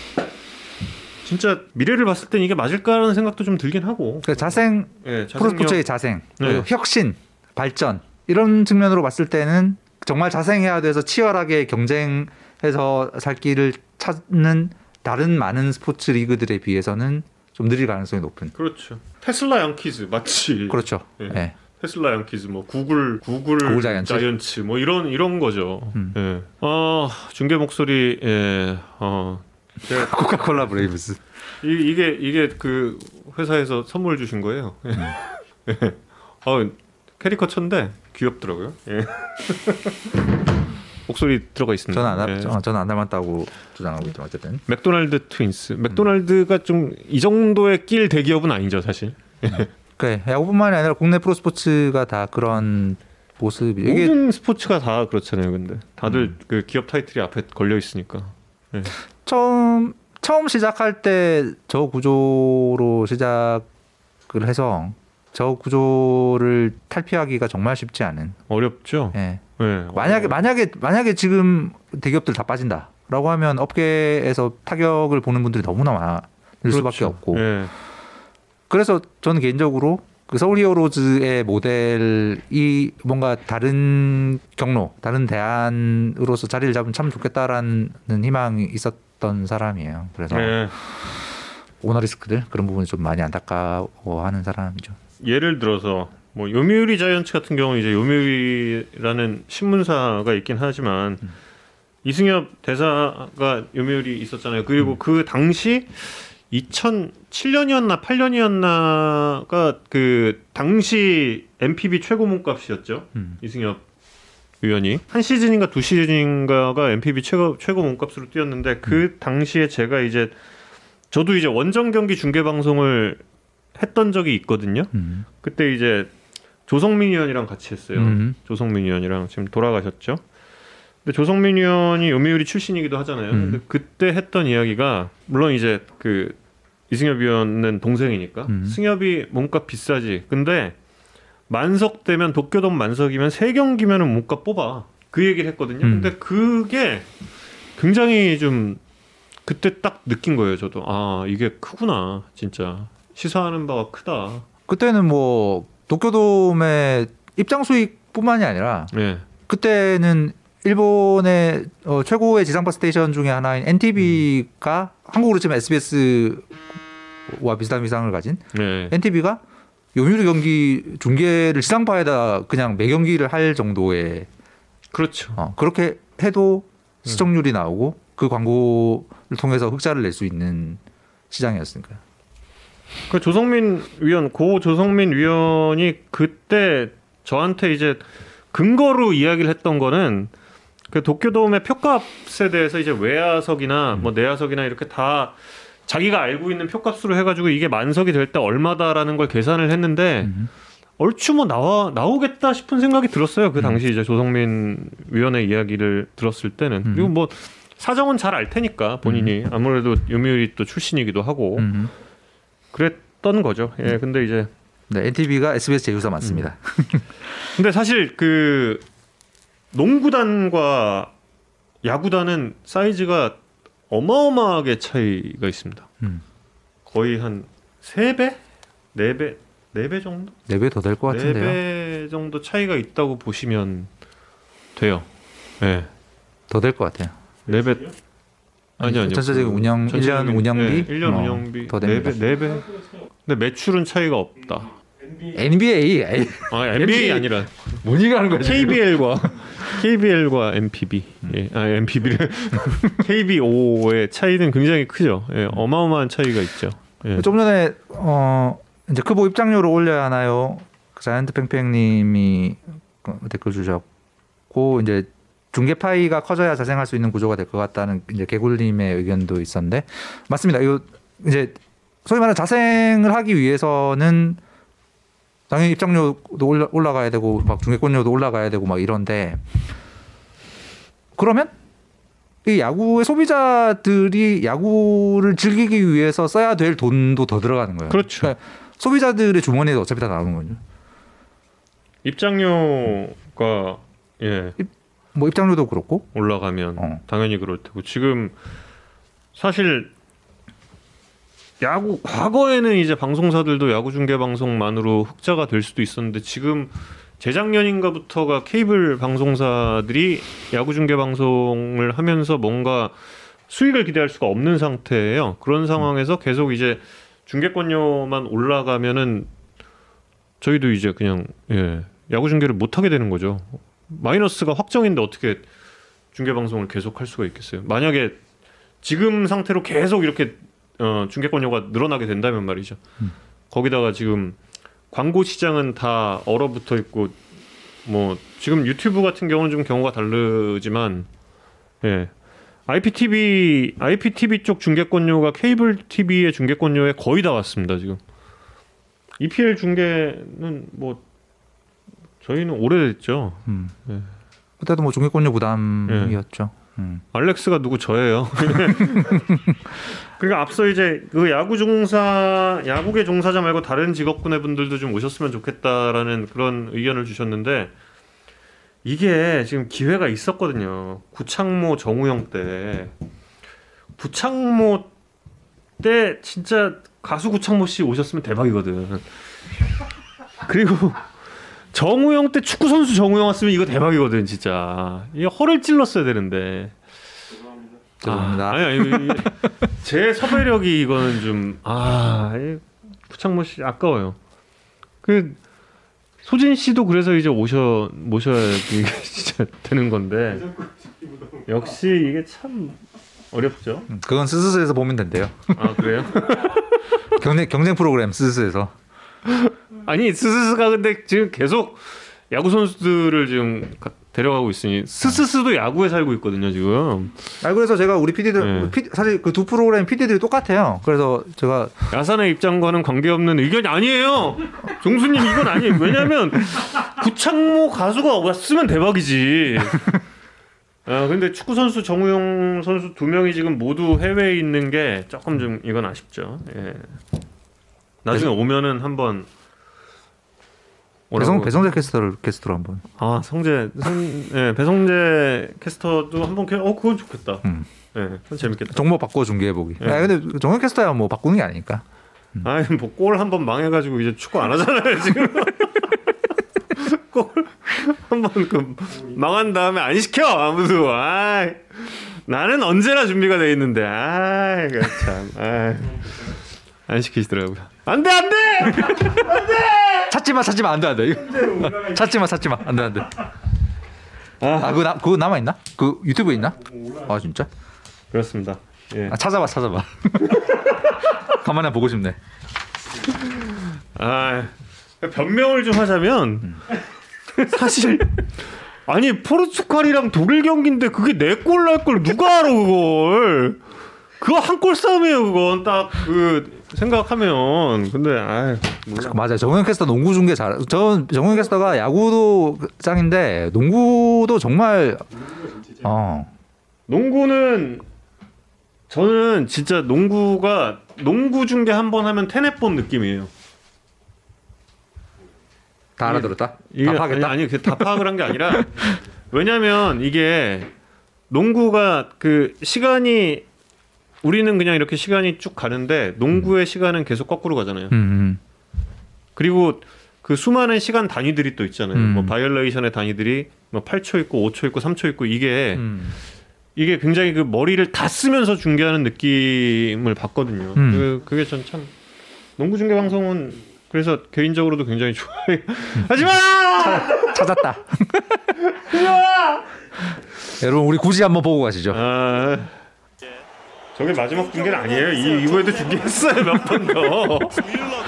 진짜 미래를 봤을 땐 이게 맞을까라는 생각도 좀 들긴 하고 그러니까 자생, 네, 프로스포츠의 자생, 네. 혁신, 발전 이런 측면으로 봤을 때는 정말 자생해야 돼서 치열하게 경쟁해서 살 길을 찾는 다른 많은 스포츠 리그들에 비해서는 좀 느릴 가능성이 높은 그렇죠. 테슬라 양키즈 마치 그렇죠. 네. 네. 테슬라 양키즈 뭐 구글 구글, 구글 자이언츠? 자이언츠 뭐 이런 이런 거죠. 음. 예. 어, 중계 목소리 예. 어. 제가 코카콜라 브레이브스. 이 이게 이게 그 회사에서 선물 주신 거예요. 예. 음. 예. 아, 캐리커처인데 귀엽더라고요. 예. 목소리 들어가 있습니다. 저는 안 닮았죠. 예. 저는 안 닮았다고 주장하고 있죠. 어쨌든. 맥도날드 트윈스. 맥도날드가 음. 좀 이 정도의 낄 대기업은 아니죠, 사실. 예. 음. 네, 야구뿐만이 아니라 국내 프로스포츠가 다 그런 모습이 모든 이게... 스포츠가 다 그렇잖아요. 근데 다들 음. 그 기업 타이틀이 앞에 걸려 있으니까 네. 처음 처음 시작할 때 저 구조로 시작을 해서 저 구조를 탈피하기가 정말 쉽지 않은 어렵죠. 네. 네. 만약에 만약에 만약에 지금 대기업들 다 빠진다라고 하면 업계에서 타격을 보는 분들이 너무나 많을 그렇죠. 수밖에 없고. 네. 그래서 저는 개인적으로 그 서울 히어로즈의 모델이 뭔가 다른 경로, 다른 대안으로서 자리를 잡으면 참 좋겠다라는 희망이 있었던 사람이에요. 그래서 네. 오너리스크들 그런 부분이 좀 많이 안타까워하는 사람이죠. 예를 들어서 뭐 요미우리 자이언츠 같은 경우는 이제 요미우리라는 신문사가 있긴 하지만 음. 이승엽 대사가 요미우리 있었잖아요. 그리고 음. 그 당시 이천칠 년이었나 팔 년이었나가 그 당시 엠피비 최고 몸값이었죠. 음. 이승엽 위원이 한 시즌인가 두 시즌인가가 엠피비 최고 최고 몸값으로 뛰었는데 그 음. 당시에 제가 이제 저도 이제 원정 경기 중계 방송을 했던 적이 있거든요. 음. 그때 이제 조성민 위원이랑 같이 했어요. 음. 조성민 위원이랑 지금 돌아가셨죠. 근데 조성민 위원이 요미우리 출신이기도 하잖아요. 음. 근데 그때 했던 이야기가 물론 이제 그 이승엽 위원은 동생이니까 음. 승엽이 몸값 비싸지. 근데 만석 되면 도쿄돔 만석이면 세 경기면은 몸값 뽑아. 그 얘기를 했거든요. 음. 근데 그게 굉장히 좀 그때 딱 느낀 거예요. 저도 아 이게 크구나 진짜. 시사하는 바가 크다. 그때는 뭐 도쿄돔의 입장 수익뿐만이 아니라 예. 그때는 일본의 어, 최고의 지상파 스테이션 중에 하나인 엔티비가 음. 한국으로 치면 에스비에스와 비슷한 위상을 가진 예. 엔티비가 요미우리 경기 중계를 지상파에다 그냥 매경기를 할 정도의 그렇죠. 어, 그렇게 해도 시청률이 음. 나오고 그 광고를 통해서 흑자를 낼 수 있는 시장이었으니까요. 그 조성민 위원, 고 조성민 위원이 그때 저한테 이제 근거로 이야기를 했던 거는 그 도쿄돔의 표값에 대해서 이제 외야석이나 뭐 내야석이나 이렇게 다 자기가 알고 있는 표값으로 해가지고 이게 만석이 될 때 얼마다라는 걸 계산을 했는데 음. 얼추 뭐 나와 나오겠다 싶은 생각이 들었어요. 그 당시 이제 조성민 위원의 이야기를 들었을 때는 음. 그리고 뭐 사정은 잘 알 테니까 본인이 아무래도 요미우리 또 출신이기도 하고. 음. 그랬던 거죠. 예, 근데 이제 네, 엔티비가 에스비에스 제휴사 맞습니다. 음. 근데 사실 그 농구단과 야구단은 사이즈가 어마어마하게 차이가 있습니다. 음. 거의 한 세 배? 네 배? 네 배 정도? 네 배 더 될 것 같은데요. 네 배 정도 차이가 있다고 보시면 돼요. 예. 더 될 것 같아요. 네 배. 아니요, 아니요. 전체적인 운영 일 년 운영비, 네, 일 년 어, 운영비 더 됩니다. 네 배, 네 배. 근데 매출은 차이가 없다. 엔비에이, 아, 엔비에이 아니라 뭔 얘기 하는 거야? 케이비엘과 케이비엘과 엠피비, 음. 예, 아 엠피비를 케이비오의 차이는 굉장히 크죠. 예, 어마어마한 차이가 있죠. 예. 좀 전에 어 이제 크보 입장료를 올려야 하나요? 자이언트 팽팽님이 댓글 주셨고 이제. 중계 파이가 커져야 자생할 수 있는 구조가 될 것 같다는 이제 개굴님의 의견도 있었는데 맞습니다. 이거 이제 소위 말하는 자생을 하기 위해서는 당연히 입장료도 올라, 올라가야 되고 막 중계권료도 올라가야 되고 막 이런데 그러면 이 야구의 소비자들이 야구를 즐기기 위해서 써야 될 돈도 더 들어가는 거예요. 그렇죠. 그러니까 소비자들의 주머니에서 어차피 다 나오는 거죠. 입장료가 예. 입, 뭐 입장료도 그렇고 올라가면 어. 당연히 그럴 테고 지금 사실 야구 과거에는 이제 방송사들도 야구 중계 방송만으로 흑자가 될 수도 있었는데 지금 재작년인가부터가 케이블 방송사들이 야구 중계 방송을 하면서 뭔가 수익을 기대할 수가 없는 상태예요. 그런 상황에서 계속 이제 중계권료만 올라가면은 저희도 이제 그냥 예, 야구 중계를 못 하게 되는 거죠. 마이너스가 확정인데 어떻게 중계방송을 계속 할 수가 있겠어요. 만약에 지금 상태로 계속 이렇게 어, 중계권료가 늘어나게 된다면 말이죠. 음. 거기다가 지금 광고 시장은 다 얼어붙어 있고 뭐 지금 유튜브 같은 경우는 좀 경우가 다르지만 예. 아이피티비, 아이피티비 쪽 중계권료가 케이블 티비의 중계권료에 거의 다 왔습니다. 지금 이피엘 중계는 뭐 저희는 오래됐죠. 음. 예. 그때도 뭐 중계권료 부담이었죠. 예. 음. 알렉스가 누구 저예요. 그러니까 앞서 이제 그 야구 종사, 야구계 종사자 말고 다른 직업군의 분들도 좀 오셨으면 좋겠다라는 그런 의견을 주셨는데 이게 지금 기회가 있었거든요. 구창모 정우영 때 구창모 때 진짜 가수 구창모 씨 오셨으면 대박이거든. 그리고 정우영 때 축구 선수 정우영 왔으면 이거 대박이거든 진짜. 이 허를 찔렀어야 되는데. 죄송합니다. 죄송합니다. 아, 아니, 아니, 제 섭외력이 이거는 좀 아 부창모 씨 아까워요. 그 소진 씨도 그래서 이제 오셔 모셔야 진짜 되는 건데 역시 이게 참 어렵죠. 그건 스스스에서 보면 된대요. 아 그래요? 경쟁 경쟁 프로그램 스스스에서. 아니 스스스가 근데 지금 계속 야구 선수들을 지금 데려가고 있으니 스스스도 야구에 살고 있거든요 지금. 아 그래서 제가 우리 피디들 네. 피, 사실 그 두 프로그램 피디들이 똑같아요. 그래서 제가 야산의 입장과는 관계없는 의견이 아니에요. 종수님 이건 아니에요. 왜냐하면 구창모 가수가 왔으면 대박이지. 아 근데 축구 선수 정우영 선수 두 명이 지금 모두 해외에 있는 게 조금 좀 이건 아쉽죠. 예. 나중에 오면은 한번. 배성 배성재 캐스터를 캐스터로 한번. 아 성재 성 예 배성재 캐스터도 한번 캐. 어 그건 좋겠다. 음. 예 재밌겠다. 정보 바꿔 중계해 보기. 예. 아 근데 정현 캐스터야 뭐 바꾸는 게 아니니까. 음. 아니 뭐 골 한번 망해가지고 이제 축구 안 하잖아요 지금. 골 한번 그 망한 다음에 안 시켜 아무도. 아 나는 언제나 준비가 돼 있는데. 아 이거 참. 아. 안 시키시더라고요. 안돼 안돼 안돼. 찾지마 찾지마 안돼 안돼. 찾지마 찾지마 안돼 안돼. 아 그거 나 그거 남아 있나? 그 유튜브에 있나? 아 진짜? 그렇습니다. 예. 아, 찾아봐 찾아봐. 가만히 보고 싶네. 아 변명을 좀 하자면 음. 사실. 아니 포르투갈이랑 독일 경기인데 그게 내 골 날 걸 누가 알아 그걸. 그거 한 골 싸움이에요 그건 딱 그 생각하면. 근데 아유 맞아 정우영 캐스터 농구 중계 잘. 전 정우영 캐스터가 야구도 짱인데 농구도 정말 어 농구는 저는 진짜 농구가 농구 중계 한 번 하면 테넷본 느낌이에요. 다 알아들었다? 이게, 다 파악했다? 아니, 아니 그 다 파악을 한 게 아니라 왜냐면 이게 농구가 그 시간이 우리는 그냥 이렇게 시간이 쭉 가는데 농구의 음. 시간은 계속 거꾸로 가잖아요. 음. 그리고 그 수많은 시간 단위들이 또 있잖아요. 음. 뭐 바이올레이션의 단위들이 뭐 팔 초 있고 오 초 있고 삼 초 있고 이게 음. 이게 굉장히 그 머리를 다 쓰면서 중계하는 느낌을 받거든요. 음. 그, 그게 전 참 농구 중계 방송은 그래서 개인적으로도 굉장히 좋아해요. 하지마! 찾았다. 여러분 우리 굳이 한번 보고 가시죠. 아... 저게 마지막 중계는 아니에요. 이 이거에도 중계했어요 몇 번 더. 밀러가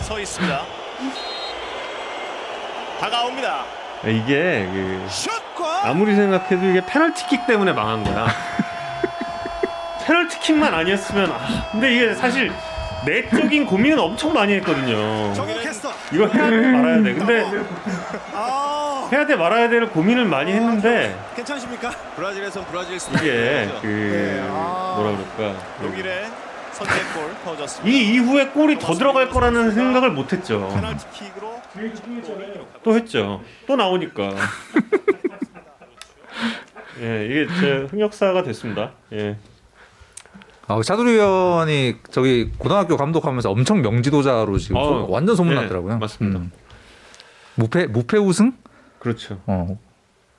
서 있습니다. 다가옵니다. 이게 그 아무리 생각해도 이게 페널티킥 때문에 망한 거야. 페널티킥만 아니었으면. 아, 근데 이게 사실 내적인 고민은 엄청 많이 했거든요. 이거 해야 돼 말아야 돼. 근데 해야 돼 말아야 될 고민을 많이 했는데 괜찮으십니까? 브라질에선 브라질 스타일 이게 그 뭐라 그럴까? 독일의 선제골 터졌습니다. 이 이후에 골이 더 들어갈 거라는 생각을 못 했죠. 또 했죠. 또 나오니까. 예, 이게 제 흑역사가 됐습니다. 예. 아, 차두리 위원이 저기 고등학교 감독하면서 엄청 명지도자로 지금 어, 완전 소문났더라고요. 네, 맞습니다. 음. 무패 무패 우승? 그렇죠. 어.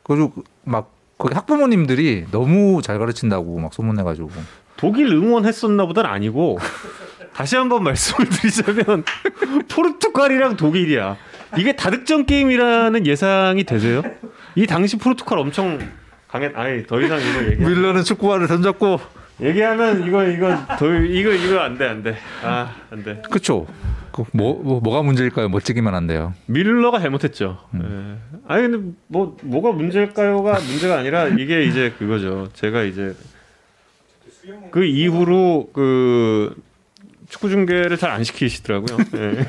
그리고 막 거기 학부모님들이 너무 잘 가르친다고 막 소문내가지고. 독일 응원했었나 보단 아니고 다시 한번 말씀을 드리자면 포르투갈이랑 독일이야. 이게 다득점 게임이라는 예상이 되세요? 이 당시 포르투갈 엄청 강했. 아니 더 이상 이거 얘기. 밀러는 축구화를 던졌고. 얘기하면 이거 이거 더 이거 이거 안 돼 안 돼. 아, 안 돼. 그렇죠. 그 뭐, 뭐 뭐가 문제일까요? 멋지기만 한데요. 밀러가 잘못했죠. 음. 예. 아니 근데 뭐 뭐가 문제일까요가 문제가 아니라 이게 이제 그거죠. 제가 이제 그 이후로 그 축구 중계를 잘 안 시키시더라고요. 예.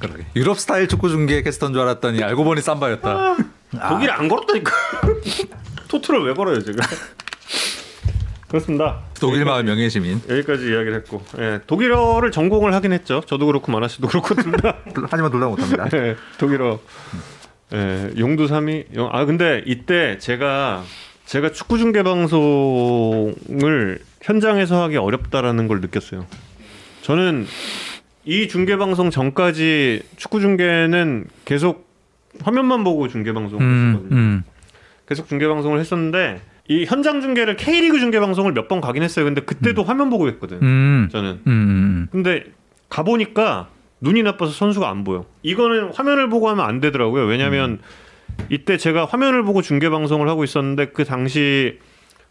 그러게. 유럽 스타일 축구 중계 캐스터인 줄 알았더니 알고 보니 삼바였다. 아, 독일 안 걸었다니까. 토트를 왜 걸어요, 제가? 그렇습니다. 독일 마을 명예 시민 여기까지 이야기를 했고, 예, 독일어를 전공을 하긴 했죠. 저도 그렇고 마나씨도 그렇고 둘 다. 하지만 둘 다 못합니다. 예, 독일어. 예, 용두삼이. 용, 아 근데 이때 제가 제가 축구 중계 방송을 현장에서 하기 어렵다라는 걸 느꼈어요. 저는 이 중계 방송 전까지 축구 중계는 계속 화면만 보고 중계 방송을 음, 했었거든요. 음. 계속 중계 방송을 했었는데. 이 현장 중계를 K리그 중계 방송을 몇 번 가긴 했어요. 근데 그때도 음. 화면 보고 했거든. 음. 저는. 음. 근데 가보니까 눈이 나빠서 선수가 안 보여. 이거는 화면을 보고 하면 안 되더라고요. 왜냐하면 음. 이때 제가 화면을 보고 중계방송을 하고 있었는데 그 당시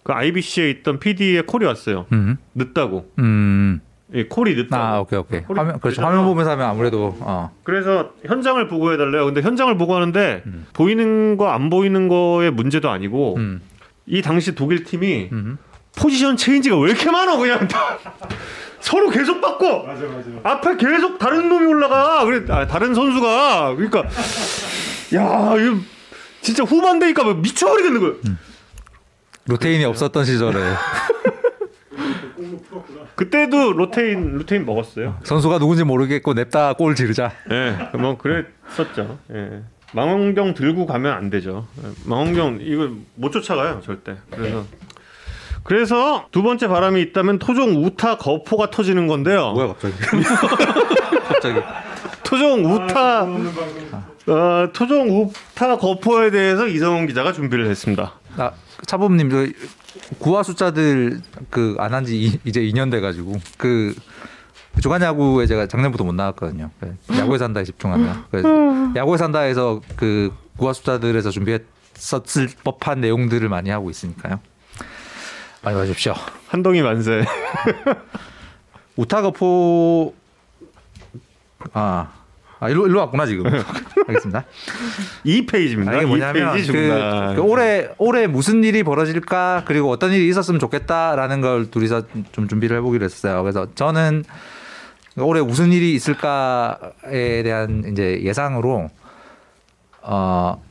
그 아이비씨에 있던 피디의 콜이 왔어요. 음. 늦다고. 음. 예, 콜이 늦다고. 아, 오케이, 오케이. 화면, 그렇죠. 화면 보면서 하면 아무래도. 어. 그래서 현장을 보고해달래요. 근데 현장을 보고 하는데 음. 보이는 거 안 보이는 거의 문제도 아니고 음. 이 당시 독일 팀이 음. 포지션 체인지가 왜 이렇게 많아 그냥 다. 서로 계속 바꿔. 맞아, 맞아. 앞에 계속 다른 놈이 올라가. 그래, 아, 다른 선수가. 그러니까 야, 이거 진짜 후반대니까 막 미쳐버리겠는 거야. 음. 로테인이 없었던 시절에. 그때도 로테인 로테인 먹었어요. 선수가 누군지 모르겠고 냅다 골 지르자. 예, 네, 뭐 그랬었죠. 예. 망원경 들고 가면 안 되죠. 망원경 이거 못 쫓아가요 절대. 그래서. 그래서 두 번째 바람이 있다면 토종 우타 거포가 터지는 건데요. 뭐야 갑자기? 갑자기. 토종 우타 어, 토종 우타 거포에 대해서 이성훈 기자가 준비를 했습니다. 아, 차범님 저 구화 숫자들 그 안 한 지 이제 이 년 돼가지고 그 주간 야구에 제가 작년부터 못 나왔거든요. 야구에 산다에 집중하면 야구에 산다에서 그 구화 숫자들에서 준비했었을 법한 내용들을 많이 하고 있으니까요. 많이 봐주십시오. 한동희 만세. 우타거포 아, 아 일로 일로 왔구나 지금. 알겠습니다. 이 페이지입니다. 아, 이게 뭐냐면 페이지 그, 그 올해 올해 무슨 일이 벌어질까 그리고 어떤 일이 있었으면 좋겠다라는 걸 둘이서 좀 준비를 해보기로 했어요. 그래서 저는 올해 무슨 일이 있을까에 대한 이제 예상으로 어.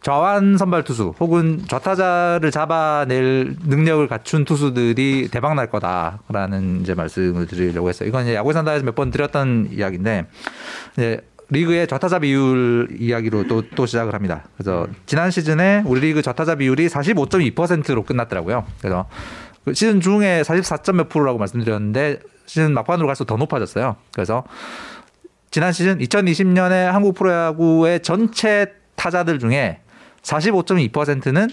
좌완 선발 투수 혹은 좌타자를 잡아낼 능력을 갖춘 투수들이 대박 날 거다라는 이제 말씀을 드리려고 했어요. 이건 이제 야구에 산다에서 몇 번 드렸던 이야기인데 이제 리그의 좌타자 비율 이야기로 또, 또 시작을 합니다. 그래서 지난 시즌에 우리 리그 좌타자 비율이 사십오 점 이 퍼센트로 끝났더라고요. 그래서 시즌 중에 사십사 점 몇 프로라고 말씀드렸는데 시즌 막판으로 갈수록 더 높아졌어요. 그래서 지난 시즌 이천이십 년에 한국 프로야구의 전체 타자들 중에 사십오 점 이 퍼센트는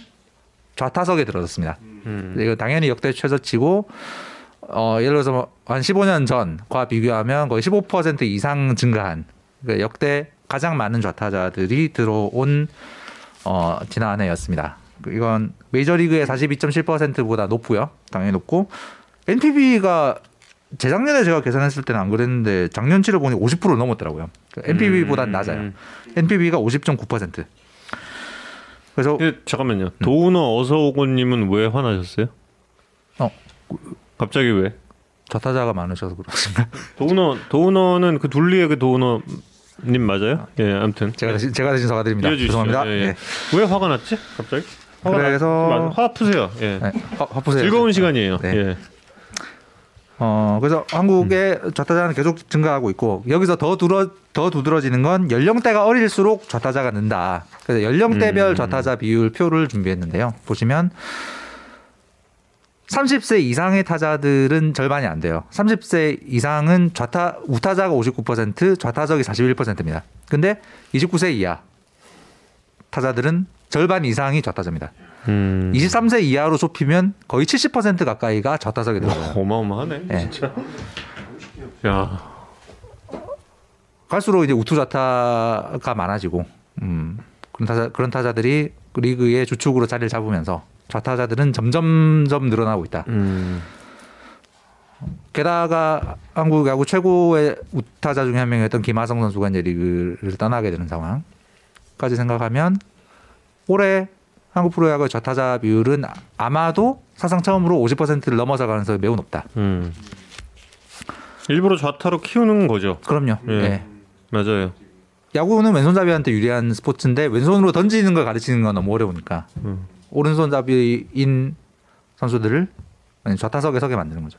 좌타석에 들어섰습니다. 음. 이거 당연히 역대 최저치고 어, 예를 들어서 한 십오 년 전과 비교하면 거의 십오 퍼센트 이상 증가한 그러니까 역대 가장 많은 좌타자들이 들어온 어, 지난 해였습니다. 이건 메이저리그의 사십이 점 칠 퍼센트보다 높고요. 당연히 높고 엔피비가 재작년에 제가 계산했을 때는 안 그랬는데 작년치를 보니 오십 퍼센트 넘었더라고요. 그러니까 엔피비보단 음. 낮아요. 엔피비가 오십 점 구 퍼센트. 그래서 예, 잠깐만요. 음. 도우너 어서오고님은 왜 화나셨어요? 어, 갑자기 왜? 좌타자가 많으셔서 그러신가? 도우너 도우너는 그 둘리의 그 도우너님 맞아요? 예, 아무튼 제가 다시, 제가 대신 사과드립니다. 죄송합니다. 예, 예. 예. 왜 화가 났지? 갑자기? 화가 그래서 화 푸세요. 예, 네, 화, 화 푸세요. 즐거운 시간이에요. 네. 예. 어, 그래서 한국의 좌타자는 계속 증가하고 있고 여기서 더 두드러 더 두드러지는 건 연령대가 어릴수록 좌타자가 는다. 그래서 연령대별 좌타자 비율 표를 준비했는데요. 보시면 삼십 세 이상의 타자들은 절반이 안 돼요. 삼십 세 이상은 좌타 우타자가 오십구 퍼센트, 좌타석이 사십일 퍼센트입니다. 근데 이십구 세 이하 타자들은 절반 이상이 좌타자입니다. 음. 이십삼 세 이하로 좁히면 거의 칠십 퍼센트 가까이가 좌타석에 들어가요. 어마어마하네. 네. 진짜. 야. 갈수록 이제 우투좌타가 많아지고 음. 그런, 타자, 그런 타자들이 리그의 주축으로 자리를 잡으면서 좌타자들은 점점점 늘어나고 있다. 음. 게다가 한국 야구 최고의 우타자 중에 한 명이었던 김하성 선수가 이제 리그를 떠나게 되는 상황까지 생각하면 올해 한국 프로야구 좌타자 비율은 아마도 사상 처음으로 오십 퍼센트를 넘어서 가면서 매우 높다. 음. 일부러 좌타로 키우는 거죠. 그럼요. 예. 네. 맞아요. 야구는 왼손잡이한테 유리한 스포츠인데 왼손으로 던지는 걸 가르치는 건 너무 어려우니까 음. 오른손잡이인 선수들을 좌타석에 서게 만드는 거죠.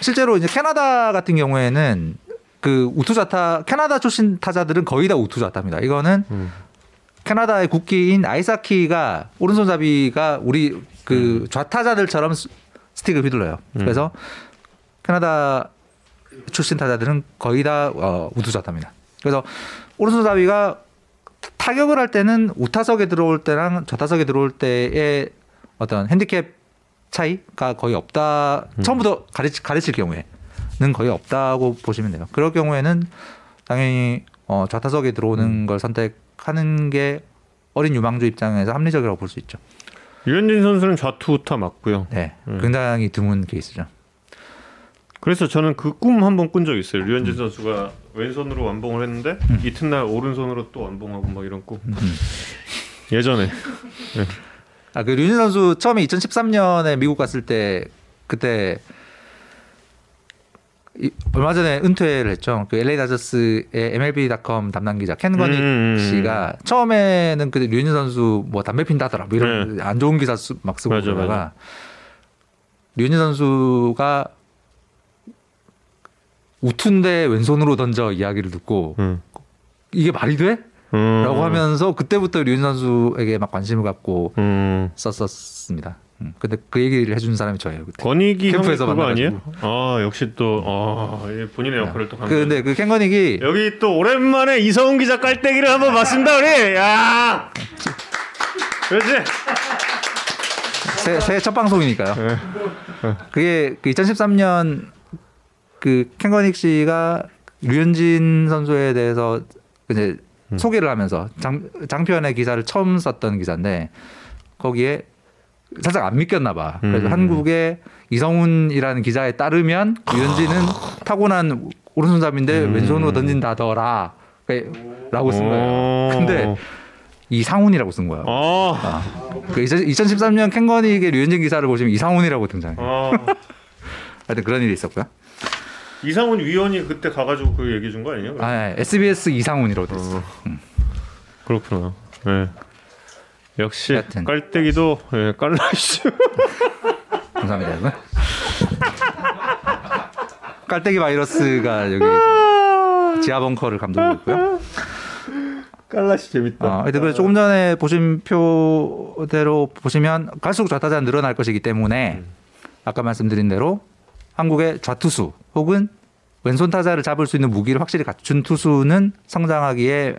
실제로 이제 캐나다 같은 경우에는 그 우투좌타 캐나다 출신 타자들은 거의 다 우투좌타입니다. 이거는 음. 캐나다의 국기인 아이스하키가 오른손잡이가 우리 그 좌타자들처럼 스틱을 휘둘러요. 음. 그래서 캐나다 출신 타자들은 거의 다 어, 우투좌타입니다. 그래서 오른손잡이가 타격을 할 때는 우타석에 들어올 때랑 좌타석에 들어올 때의 어떤 핸디캡 차이가 거의 없다. 음. 처음부터 가르치, 가르칠 경우에 는 거의 없다고 보시면 돼요. 그럴 경우에는 당연히 어, 좌타석에 들어오는 음. 걸 선택하는 게 어린 유망주 입장에서 합리적이라고 볼 수 있죠. 류현진 선수는 좌투 우타 맞고요. 네, 음. 굉장히 드문 케이스죠. 그래서 저는 그 꿈 한번 꾼 적이 있어요. 류현진 음. 선수가 왼손으로 완봉을 했는데 음. 이튿날 오른손으로 또 완봉하고 막 이런 꿈. 음. 예전에. 네. 아, 그 류현진 선수 처음에 이천십삼 년에 미국 갔을 때 그때 이, 얼마 전에 은퇴를 했죠. 그 엘에이 다저스의 엠엘비 닷컴 담당 기자 켄 건익 음, 씨가 음. 처음에는 그 류현진 선수 뭐 담배 핀다더라 뭐 이런 네. 안 좋은 기사 수, 막 쓰고 맞아, 그러다가 맞아. 류현진 선수가 우툰데 왼손으로 던져 이야기를 듣고 음. 이게 말이 돼? 음. 라고 하면서 그때부터 류현진 선수에게 막 관심을 갖고 음. 썼었습니다. 음, 근데 그 얘기를 해준 사람이 저예요. 그때. 건익이 캠프에서 만나가지고. 아니에요? 아 역시 또 아, 본인의 역할을 또. 그런데 그 켄 건익이 여기 또 오랜만에 이성훈 기자 깔때기를 한번 봤습니다 우리. 야. 그렇지. 새, 새해 첫 방송이니까요. 그게 그 이천십삼 년 그 켄 건익 씨가 류현진 선수에 대해서 이제 음. 소개를 하면서 장 장편의 기사를 처음 썼던 기사인데 거기에. 살짝 안 믿겼나 봐. 그래서 음. 한국의 이성훈이라는 기자에 따르면 류현진은 타고난 오른손잡인데 음. 왼손으로 던진다더라 라고 쓴 거예요. 근데 이상훈이라고 쓴 거예요. 아. 그 이천십삼 년 켄 건익의 류현진 기사를 보시면 이상훈이라고 등장해요. 아. 하여튼 그런 일이 있었고요. 이상훈 위원이 그때 가가지고 그 얘기 준 거 아니에요? 아, 에스비에스 이상훈이라고 됐어. 어. 음. 그렇구나. 네. 역시 하여튼. 깔때기도 예, 깔라슈 감사합니다 여러분. 깔때기 바이러스가 여기 지하벙커를 감독하고 있고요. 깔라슈 재밌다. 어, 그래서 조금 전에 보신 표대로 보시면 갈수록 좌타자는 늘어날 것이기 때문에 음. 아까 말씀드린 대로 한국의 좌투수 혹은 왼손 타자를 잡을 수 있는 무기를 확실히 갖춘 투수는 성장하기에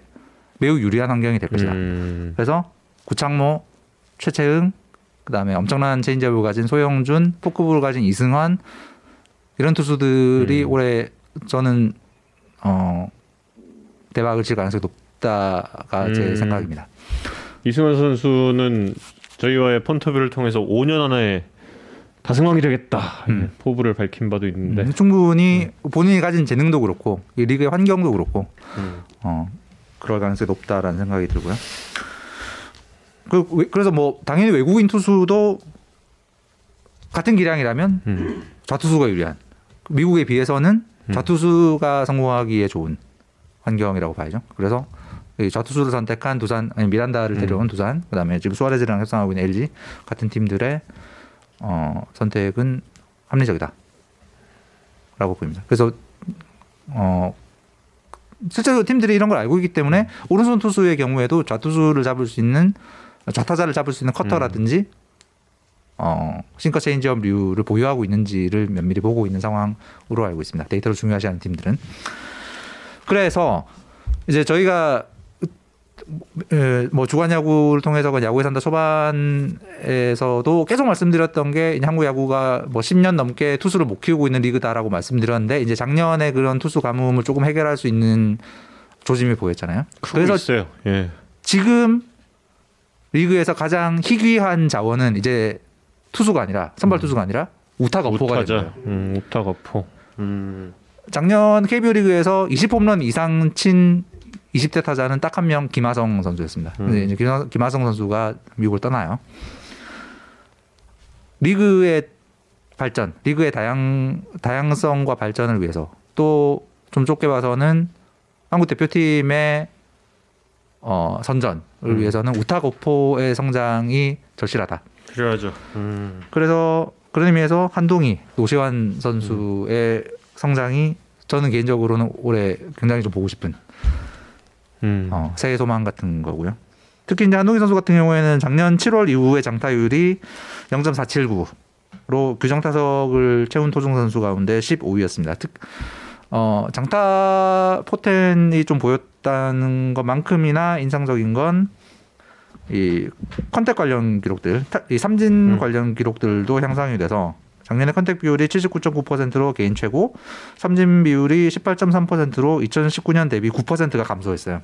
매우 유리한 환경이 될 것이다. 음. 그래서 구창모, 최채응, 그다음에 엄청난 체인지업을 가진 소영준, 포크볼을 가진 이승환 이런 투수들이 음. 올해 저는 어, 대박을 칠 가능성이 높다가 음. 제 생각입니다. 이승환 선수는 저희와의 펀터뷰를 통해서 오 년 안에 다승왕이 되겠다 음. 포부를 밝힌 바도 있는데 음, 충분히 음. 본인이 가진 재능도 그렇고 이 리그의 환경도 그렇고 음. 어, 그럴 가능성이 높다라는 생각이 들고요. 그, 그래서 뭐 당연히 외국인 투수도 같은 기량이라면 음. 좌투수가 유리한 미국에 비해서는 좌투수가 성공하기에 좋은 환경이라고 봐야죠. 그래서 좌투수를 선택한 두산, 아니 미란다를 데려온 음. 두산, 그다음에 지금 수아레즈랑 협상하고 있는 엘지 같은 팀들의 어, 선택은 합리적이다라고 보입니다. 그래서 어. 실제로 팀들이 이런 걸 알고 있기 때문에 오른손 투수의 경우에도 좌투수를 잡을 수 있는 좌타자를 잡을 수 있는 커터라든지 음. 어, 싱커 체인지업류를 보유하고 있는지를 면밀히 보고 있는 상황으로 알고 있습니다. 데이터를 중요시하는 팀들은. 그래서 이제 저희가 뭐 주간 야구를 통해서 야구에 산다 초반에서도 계속 말씀드렸던 게 한국 야구가 뭐 십 년 넘게 투수를 못 키우고 있는 리그다라고 말씀드렸는데 이제 작년에 그런 투수 가뭄을 조금 해결할 수 있는 조짐이 보였잖아요. 그래서 있어요. 예. 지금 리그에서 가장 희귀한 자원은 이제 투수가 아니라 선발 투수가 아니라 우타 거포가 되죠. 음, 우타 거포. 음. 작년 케이비오 리그에서 이십 홈런 이상 친 이십 대 타자는 딱 한 명 김하성 선수였습니다. 근데 이제 김하성 선수가 미국을 떠나요. 리그의 발전, 리그의 다양 다양성과 발전을 위해서 또 좀 좁게 봐서는 한국 대표팀의 어, 선전을 음. 위해서는 우타거포의 성장이 절실하다. 필요하죠. 음. 그래서 그런 의미에서 한동희, 노시환 선수의 음. 성장이 저는 개인적으로는 올해 굉장히 좀 보고 싶은. 음. 어, 새해 소망 같은 거고요. 특히 이제 한동희 선수 같은 경우에는 작년 칠월 이후의 장타율이 영 점 사칠구로 규정 타석을 채운 토종 선수 가운데 십오 위였습니다. 특, 어, 장타 포텐이 좀 보였다는 것만큼이나 인상적인 건 이 컨택 관련 기록들, 타, 이 삼진 음. 관련 기록들도 향상이 돼서 작년에 컨택 비율이 칠십구 점 구 퍼센트로 개인 최고, 삼진 비율이 십팔 점 삼 퍼센트로 이천십구 년 대비 구 퍼센트가 감소했어요.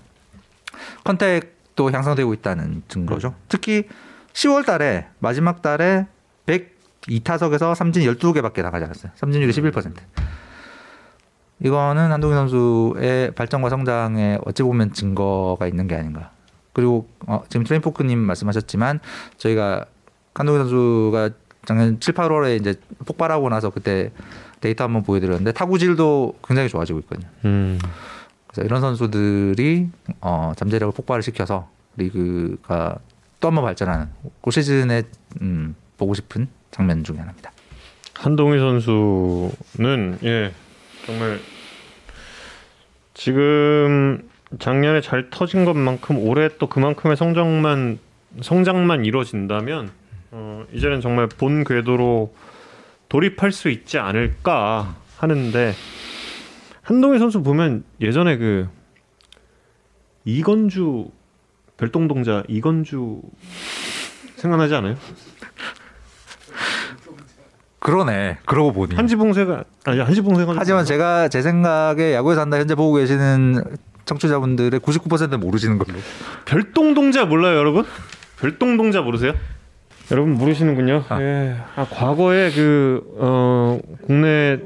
컨택도 향상되고 있다는 증거죠. 음. 특히 시월 달에 마지막 달에 백이 타석에서 삼진 열두 개밖에 나가지 않았어요. 삼진율이 십일 퍼센트. 이거는 한동희 선수의 발전과 성장에 어찌 보면 증거가 있는 게 아닌가. 그리고 어, 지금 트레인포크님 말씀하셨지만 저희가 한동희 선수가 작년 칠, 팔월에 이제 폭발하고 나서 그때 데이터 한번 보여드렸는데 타구질도 굉장히 좋아지고 있거든요. 음. 그래서 이런 선수들이 어, 잠재력을 폭발을 시켜서 리그가 또 한 번 발전하는 올 시즌에 음, 보고 싶은 장면 중에 하나입니다. 한동희 선수는 예 정말 지금 작년에 잘 터진 것만큼 올해 또 그만큼의 성장만 성장만 이루어진다면 어, 이제는 정말 본 궤도로 돌입할 수 있지 않을까 하는데, 한동희 선수 보면 예전에 그 이건주 별똥동자 이건주 생각나지 않아요? 그러네. 그러고 보니 한지봉쇄가 아니 한지봉쇄가 하지만 제가 제 생각에 야구에서 한다 현재 보고 계시는 청취자분들의 구십구 퍼센트는 모르시는 걸로. 별똥동자 몰라요, 여러분? 별똥동자 모르세요? 여러분 모르시는군요. 아, 예. 아 과거에 그 어, 국내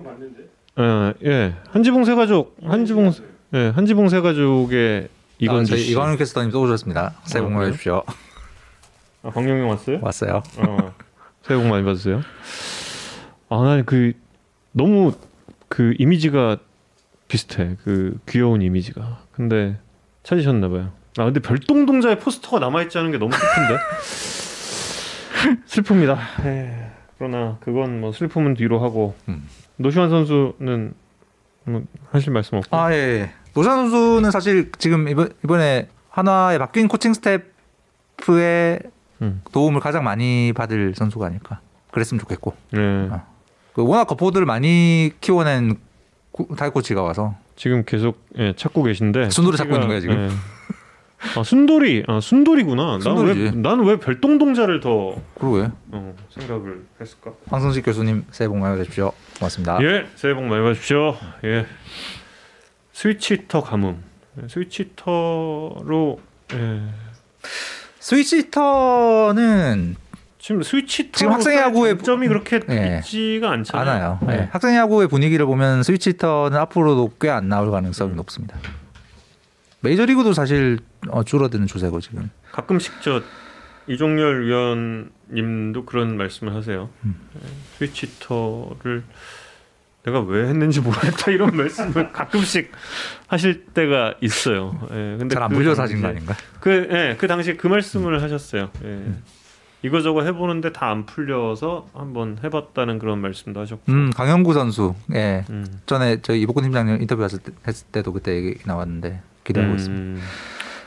어, 예 한지봉쇄 가족 한지봉 예 한지봉쇄 가족의 이건주 씨. 아, 이건주 캐스터님 써주셨습니다. 새해 복 많이 받으십시오. 아 광경영 왔어요? 왔어요. 어, 새해 복 많이 받으세요. 아, 난 그 너무 그 이미지가 비슷해. 그 귀여운 이미지가. 근데 찾으셨나 봐요. 아 근데 별똥동자의 포스터가 남아있지 않은 게 너무 슬픈데. 슬픕니다. 에이, 그러나 그건 뭐 슬픔은 뒤로 하고. 음. 노시환 선수는 뭐 하실 말씀 없고. 아 예. 예. 노시환 선수는 사실 지금 이번 이번에 한화의 바뀐 코칭 스태프의 음. 도움을 가장 많이 받을 선수가 아닐까. 그랬으면 좋겠고. 예. 아. 그 워낙 거포들을 많이 키워낸 타이코치가 와서 지금 계속 예, 찾고 계신데 순돌이 찾고 있는 거야 지금. 예. 아 순돌이, 아 순돌이구나. 난 왜 별똥동자를 더 그러게 어, 생각을 했을까? 황성식 교수님 새해 복 많이 받으십시오. 고맙습니다. 예, 새해 복 많이 받으십시오. 예. 스위치히터 가뭄. 스위치히터로 예. 스위치히터는 지금 스위치 지금 학생 야구의 점이 그렇게 네. 있지가 않잖아요. 네. 네. 학생 야구의 분위기를 보면 스위치 히터는 앞으로도 꽤 안 나올 가능성이 음. 높습니다. 메이저리그도 사실 어, 줄어드는 추세고 지금. 가끔씩 저 이종렬 위원님도 그런 말씀을 하세요. 음. 스위치 히터를 내가 왜 했는지 모르겠다 이런 말씀을 가끔씩 하실 때가 있어요. 예. 근데 잘 안 불려서 하신 거 아닌가? 그 예, 그 당시 그 말씀을 음. 하셨어요. 예. 음. 이거저거 해보는데 다 안 풀려서 한번 해봤다는 그런 말씀도 하셨고. 음, 강영구 선수, 예, 음. 전에 저희 이복근 팀장님 인터뷰했을 때, 했을 때도 그때 얘기 나왔는데 기대하고 음. 있습니다.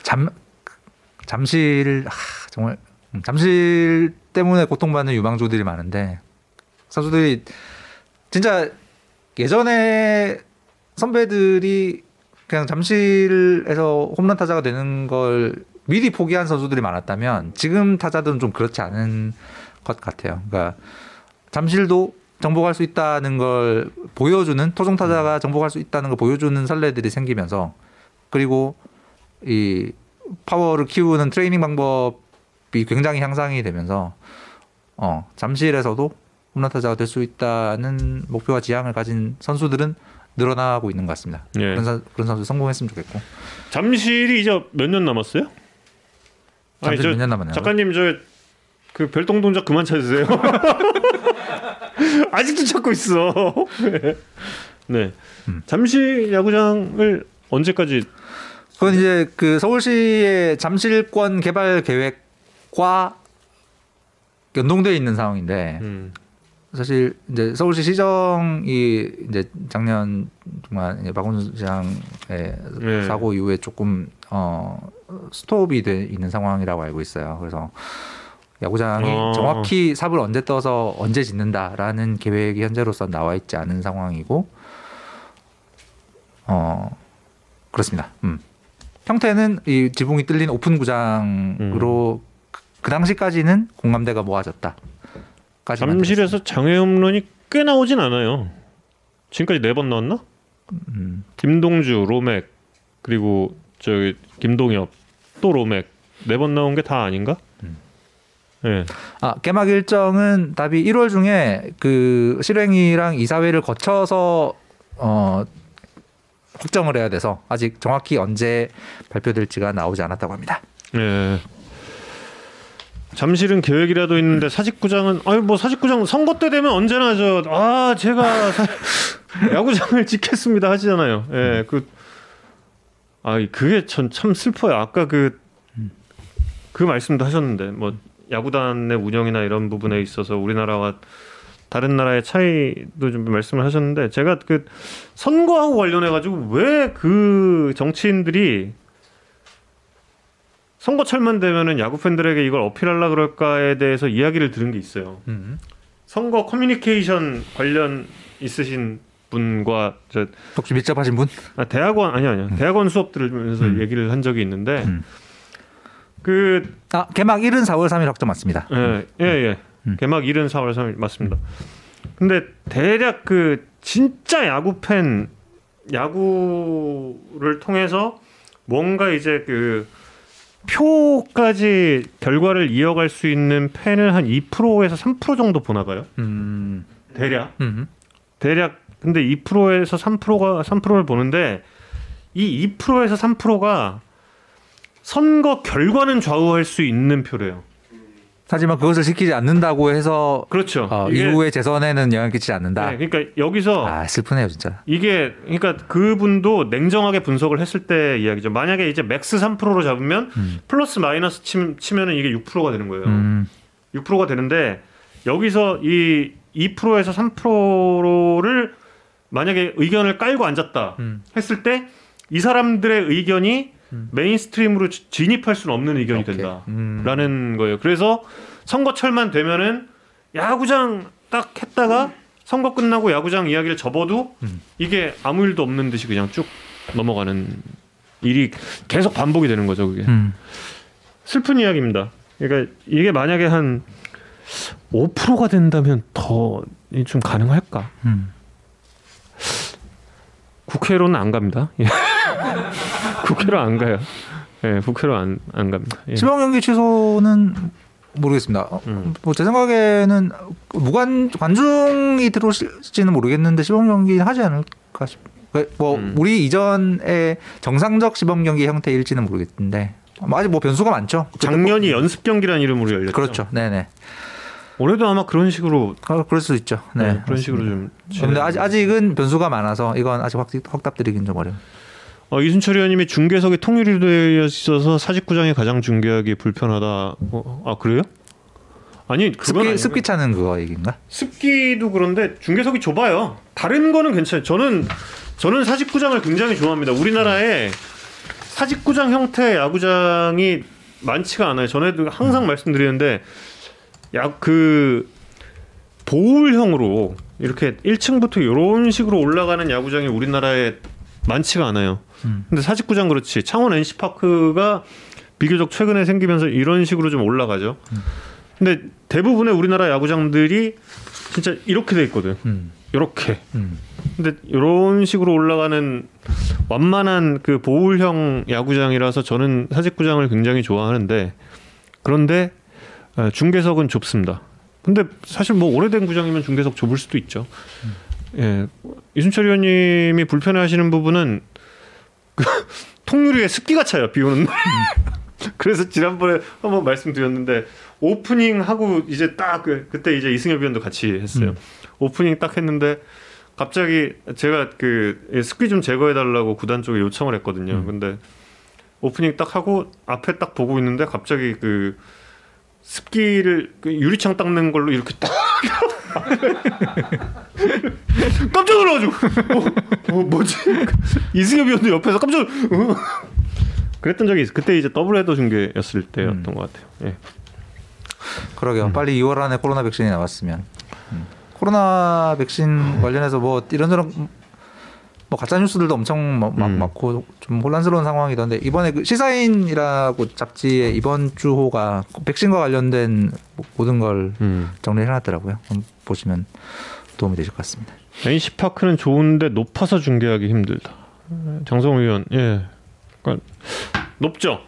잠 잠실 하, 정말 잠실 때문에 고통받는 유망주들이 많은데 선수들이 진짜 예전에 선배들이 그냥 잠실에서 홈런 타자가 되는 걸 미리 포기한 선수들이 많았다면 지금 타자들은 좀 그렇지 않은 것 같아요. 그러니까 잠실도 정복할 수 있다는 걸 보여주는 토종 타자가 정복할 수 있다는 걸 보여주는 선례들이 생기면서 그리고 이 파워를 키우는 트레이닝 방법이 굉장히 향상이 되면서 어, 잠실에서도 홈런 타자가 될 수 있다는 목표와 지향을 가진 선수들은 늘어나고 있는 것 같습니다. 예. 그런, 사, 그런 선수 성공했으면 좋겠고. 잠실이 이제 몇 년 남았어요? 잠시 몇 년 남았네요. 작가님 저 그 별똥동작 그만 찾으세요. 아직도 찾고 있어. 네. 음. 잠실 야구장을 언제까지? 그건 이제 그 서울시의 잠실권 개발 계획과 연동되어 있는 상황인데 음. 사실 이제 서울시 시정이 이제 작년 정말 박원순 시장의 네. 사고 이후에 조금 어. 스톱이 돼 있는 상황이라고 알고 있어요. 그래서 야구장이 어... 정확히 삽을 언제 떠서 언제 짓는다라는 계획이 현재로서 나와 있지 않은 상황이고, 어 그렇습니다. 음. 형태는 이 지붕이 뚫린 오픈 구장으로 음. 그, 그 당시까지는 공감대가 모아졌다. 잠실에서 장애 홈런이 꽤 나오진 않아요. 지금까지 네 번 나왔나? 음. 김동주, 로맥, 그리고 저기 김동엽, 또 로맥. 네 번 나온 게 다 아닌가? 음. 네. 아, 개막 일정은 답이 일월 중에 그 실행위랑 이사회를 거쳐서 어, 확정을 해야 돼서 아직 정확히 언제 발표될지가 나오지 않았다고 합니다. 네. 잠실은 계획이라도 있는데 사직구장은 아니 뭐 사직구장 선거 때 되면 언제나 저 아 제가 사, 야구장을 짓겠습니다 하시잖아요. 예, 그 아 그게 전 참 슬퍼요. 아까 그 그 말씀도 하셨는데 뭐 야구단의 운영이나 이런 부분에 있어서 우리나라와 다른 나라의 차이도 좀 말씀을 하셨는데 제가 그 선거하고 관련해 가지고 왜 그 정치인들이 선거철만 되면은 야구 팬들에게 이걸 어필하려 그럴까에 대해서 이야기를 들은 게 있어요. 음. 선거 커뮤니케이션 관련 있으신 분과 저 혹시 밀접하신 분? 아, 대학원 아니 아니요. 음. 대학원 수업 들으면서 음. 얘기를 한 적이 있는데 음. 그 아, 개막 일은 사월 삼일 확정 맞습니다. 예, 예, 예. 음. 개막 일은 사월 삼일 맞습니다. 근데 대략 그 진짜 야구 팬 야구를 통해서 뭔가 이제 그 표까지 결과를 이어갈 수 있는 팬을 한 이 퍼센트에서 삼 퍼센트 정도 보나가요. 음. 대략. 음. 대략. 근데 이 퍼센트에서 삼 퍼센트가 삼 퍼센트를 보는데 이 이 퍼센트에서 삼 퍼센트가 선거 결과는 좌우할 수 있는 표래요. 하지만 그것을 지키지 않는다고 해서 그렇죠. 어, 이후의 재선에는 영향 끼치지 않는다. 네, 그러니까 여기서 아 슬프네요 진짜. 이게 그러니까 그분도 냉정하게 분석을 했을 때 이야기죠. 만약에 이제 맥스 삼 퍼센트로 잡으면 음. 플러스 마이너스 치, 치면은 이게 육 퍼센트가 되는 거예요. 음. 육 퍼센트가 되는데 여기서 이 이 퍼센트에서 삼 퍼센트를 만약에 의견을 깔고 앉았다 음. 했을 때 이 사람들의 의견이 메인스트림으로 진입할 수는 없는 의견이 오케이. 된다라는 음. 거예요. 그래서 선거철만 되면은 야구장 딱 했다가 선거 끝나고 야구장 이야기를 접어도 음. 이게 아무 일도 없는 듯이 그냥 쭉 넘어가는 일이 계속 반복이 되는 거죠. 그게 음. 슬픈 이야기입니다. 그러니까 이게 만약에 한 오 퍼센트가 된다면 더 좀 가능할까? 음. 국회로는 안 갑니다. 국회로 안 가요. 예, 네, 국회로 안, 안 갑니다. 예. 시범경기 취소는 모르겠습니다. 어, 음. 뭐 제 생각에는 무관 관중이 들어올지는 모르겠는데 시범경기 하지 않을까 싶. 뭐 음. 우리 이전의 정상적 시범경기 형태일지는 모르겠는데 아직 뭐 변수가 많죠. 작년이 뭐, 연습경기라는 이름으로 열렸죠. 그렇죠. 네네. 올해도 아마 그런 식으로 아, 그럴 수도 있죠. 네, 네 그런 식으로 좀. 그런데 아직 아직은 변수가 많아서 이건 아직 확 확답드리긴 좀 어려워. 어, 이순철 의원님이 중계석이 통일이 되어 있어서 사직구장이 가장 중계하기 불편하다. 어, 아 그래요? 아니 그건 습기, 습기 차는 그거 얘기인가? 습기도 그런데 중계석이 좁아요. 다른 거는 괜찮아요. 저는 저는 사직구장을 굉장히 좋아합니다. 우리나라에 사직구장 형태의 야구장이 많지가 않아요. 전에도 항상 음. 말씀드리는데 야, 그 보울형으로 이렇게 일 층부터 이런 식으로 올라가는 야구장이 우리나라에 많지가 않아요. 음. 근데 사직구장 그렇지. 창원 엔씨파크가 비교적 최근에 생기면서 이런 식으로 좀 올라가죠. 음. 근데 대부분의 우리나라 야구장들이 진짜 이렇게 돼 있거든. 음. 이렇게. 음. 근데 이런 식으로 올라가는 완만한 그 보울형 야구장이라서 저는 사직구장을 굉장히 좋아하는데 그런데 중계석은 좁습니다. 근데 사실 뭐 오래된 구장이면 중계석 좁을 수도 있죠. 음. 예, 이순철 의원님이 불편해하시는 부분은 그, 통유리에 습기가 차요 비 오는 날. 그래서 지난번에 한번 말씀드렸는데 오프닝 하고 이제 딱 그, 그때 이제 이승엽 의원도 같이 했어요. 음. 오프닝 딱 했는데 갑자기 제가 그 습기 좀 제거해달라고 구단 쪽에 요청을 했거든요. 음. 근데 오프닝 딱 하고 앞에 딱 보고 있는데 갑자기 그 습기를 그 유리창 닦는 걸로 이렇게 딱. 깜짝 놀라가지고 어, 어, 뭐지? 이승엽 의원도 옆에서 깜짝 놀라 어. 그랬던 적이 있어요. 그때 이제 더블 헤더 중계였을 때였던 음. 것 같아요. 예. 그러게요. 음. 빨리 이월 안에 코로나 백신이 나왔으면 음. 코로나 백신 관련해서 뭐 이런저런 뭐 가짜 뉴스들도 엄청 막 음. 많고 좀 혼란스러운 상황이던데 이번에 그 시사인이라고 잡지에 이번 주호가 백신과 관련된 모든 걸 음. 정리해놨더라고요. 보시면 도움이 되실 것 같습니다. 엔씨파크는 좋은데 높아서 중계하기 힘들다. 정성우 의원, 예, 그러니까 높죠.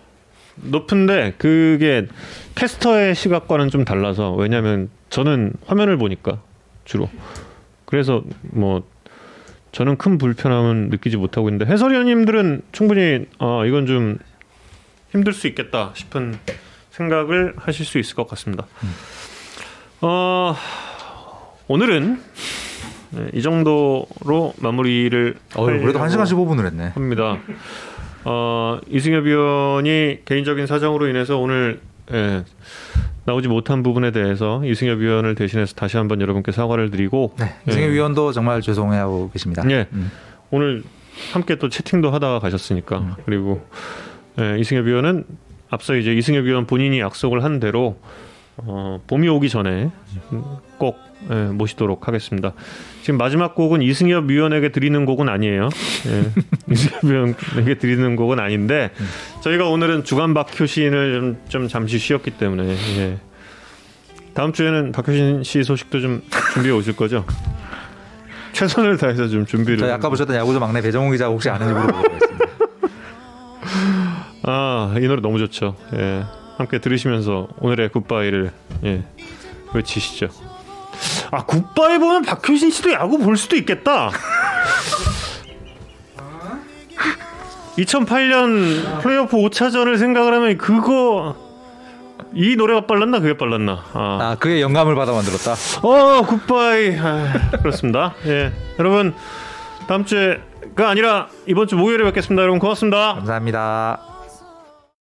높은데 그게 캐스터의 시각과는 좀 달라서, 왜냐하면 저는 화면을 보니까 주로, 그래서 뭐 저는 큰 불편함은 느끼지 못하고 있는데 해설위원님들은 충분히 아, 이건 좀 힘들 수 있겠다 싶은 생각을 하실 수 있을 것 같습니다. 음. 어, 오늘은 네, 이 정도로 마무리를 어, 그래도 한 시간 십오 분을 했네 합니다. 어, 이승엽 위원이 개인적인 사정으로 인해서 오늘 예, 나오지 못한 부분에 대해서 이승엽 위원을 대신해서 다시 한번 여러분께 사과를 드리고, 네, 이승엽 예, 위원도 정말 죄송해하고 계십니다. 예, 음. 오늘 함께 또 채팅도 하다가 가셨으니까 음. 그리고 예, 이승엽 위원은 앞서 이제 이승엽 위원 본인이 약속을 한 대로 어, 봄이 오기 전에 꼭 예, 모시도록 하겠습니다. 지금 마지막 곡은 이승엽 위원에게 드리는 곡은 아니에요. 예, 이승엽 위원에게 드리는 곡은 아닌데 저희가 오늘은 주간 박효신을 좀, 좀 잠시 쉬었기 때문에 예, 다음 주에는 박효신 씨 소식도 좀 준비해 오실 거죠? 최선을 다해서 좀 준비를. 저희 아까 보셨던 야구조 막내 배정훈 기자 혹시 아는지 물어보겠습니다. 아, 이 노래 너무 좋죠. 예, 함께 들으시면서 오늘의 굿바이를 예, 외치시죠. 아, 굿바이 보면 박효신 씨도 야구 볼 수도 있겠다. 이천팔 년 플레이오프 오 차전을 생각을 하면 그거, 이 노래가 빨랐나 그게 빨랐나. 아, 아 그게 영감을 받아 만들었다. 어, 굿바이. 아, 그렇습니다. 예, 여러분 다음 주가 아니라 이번 주 목요일에 뵙겠습니다. 여러분 고맙습니다. 감사합니다.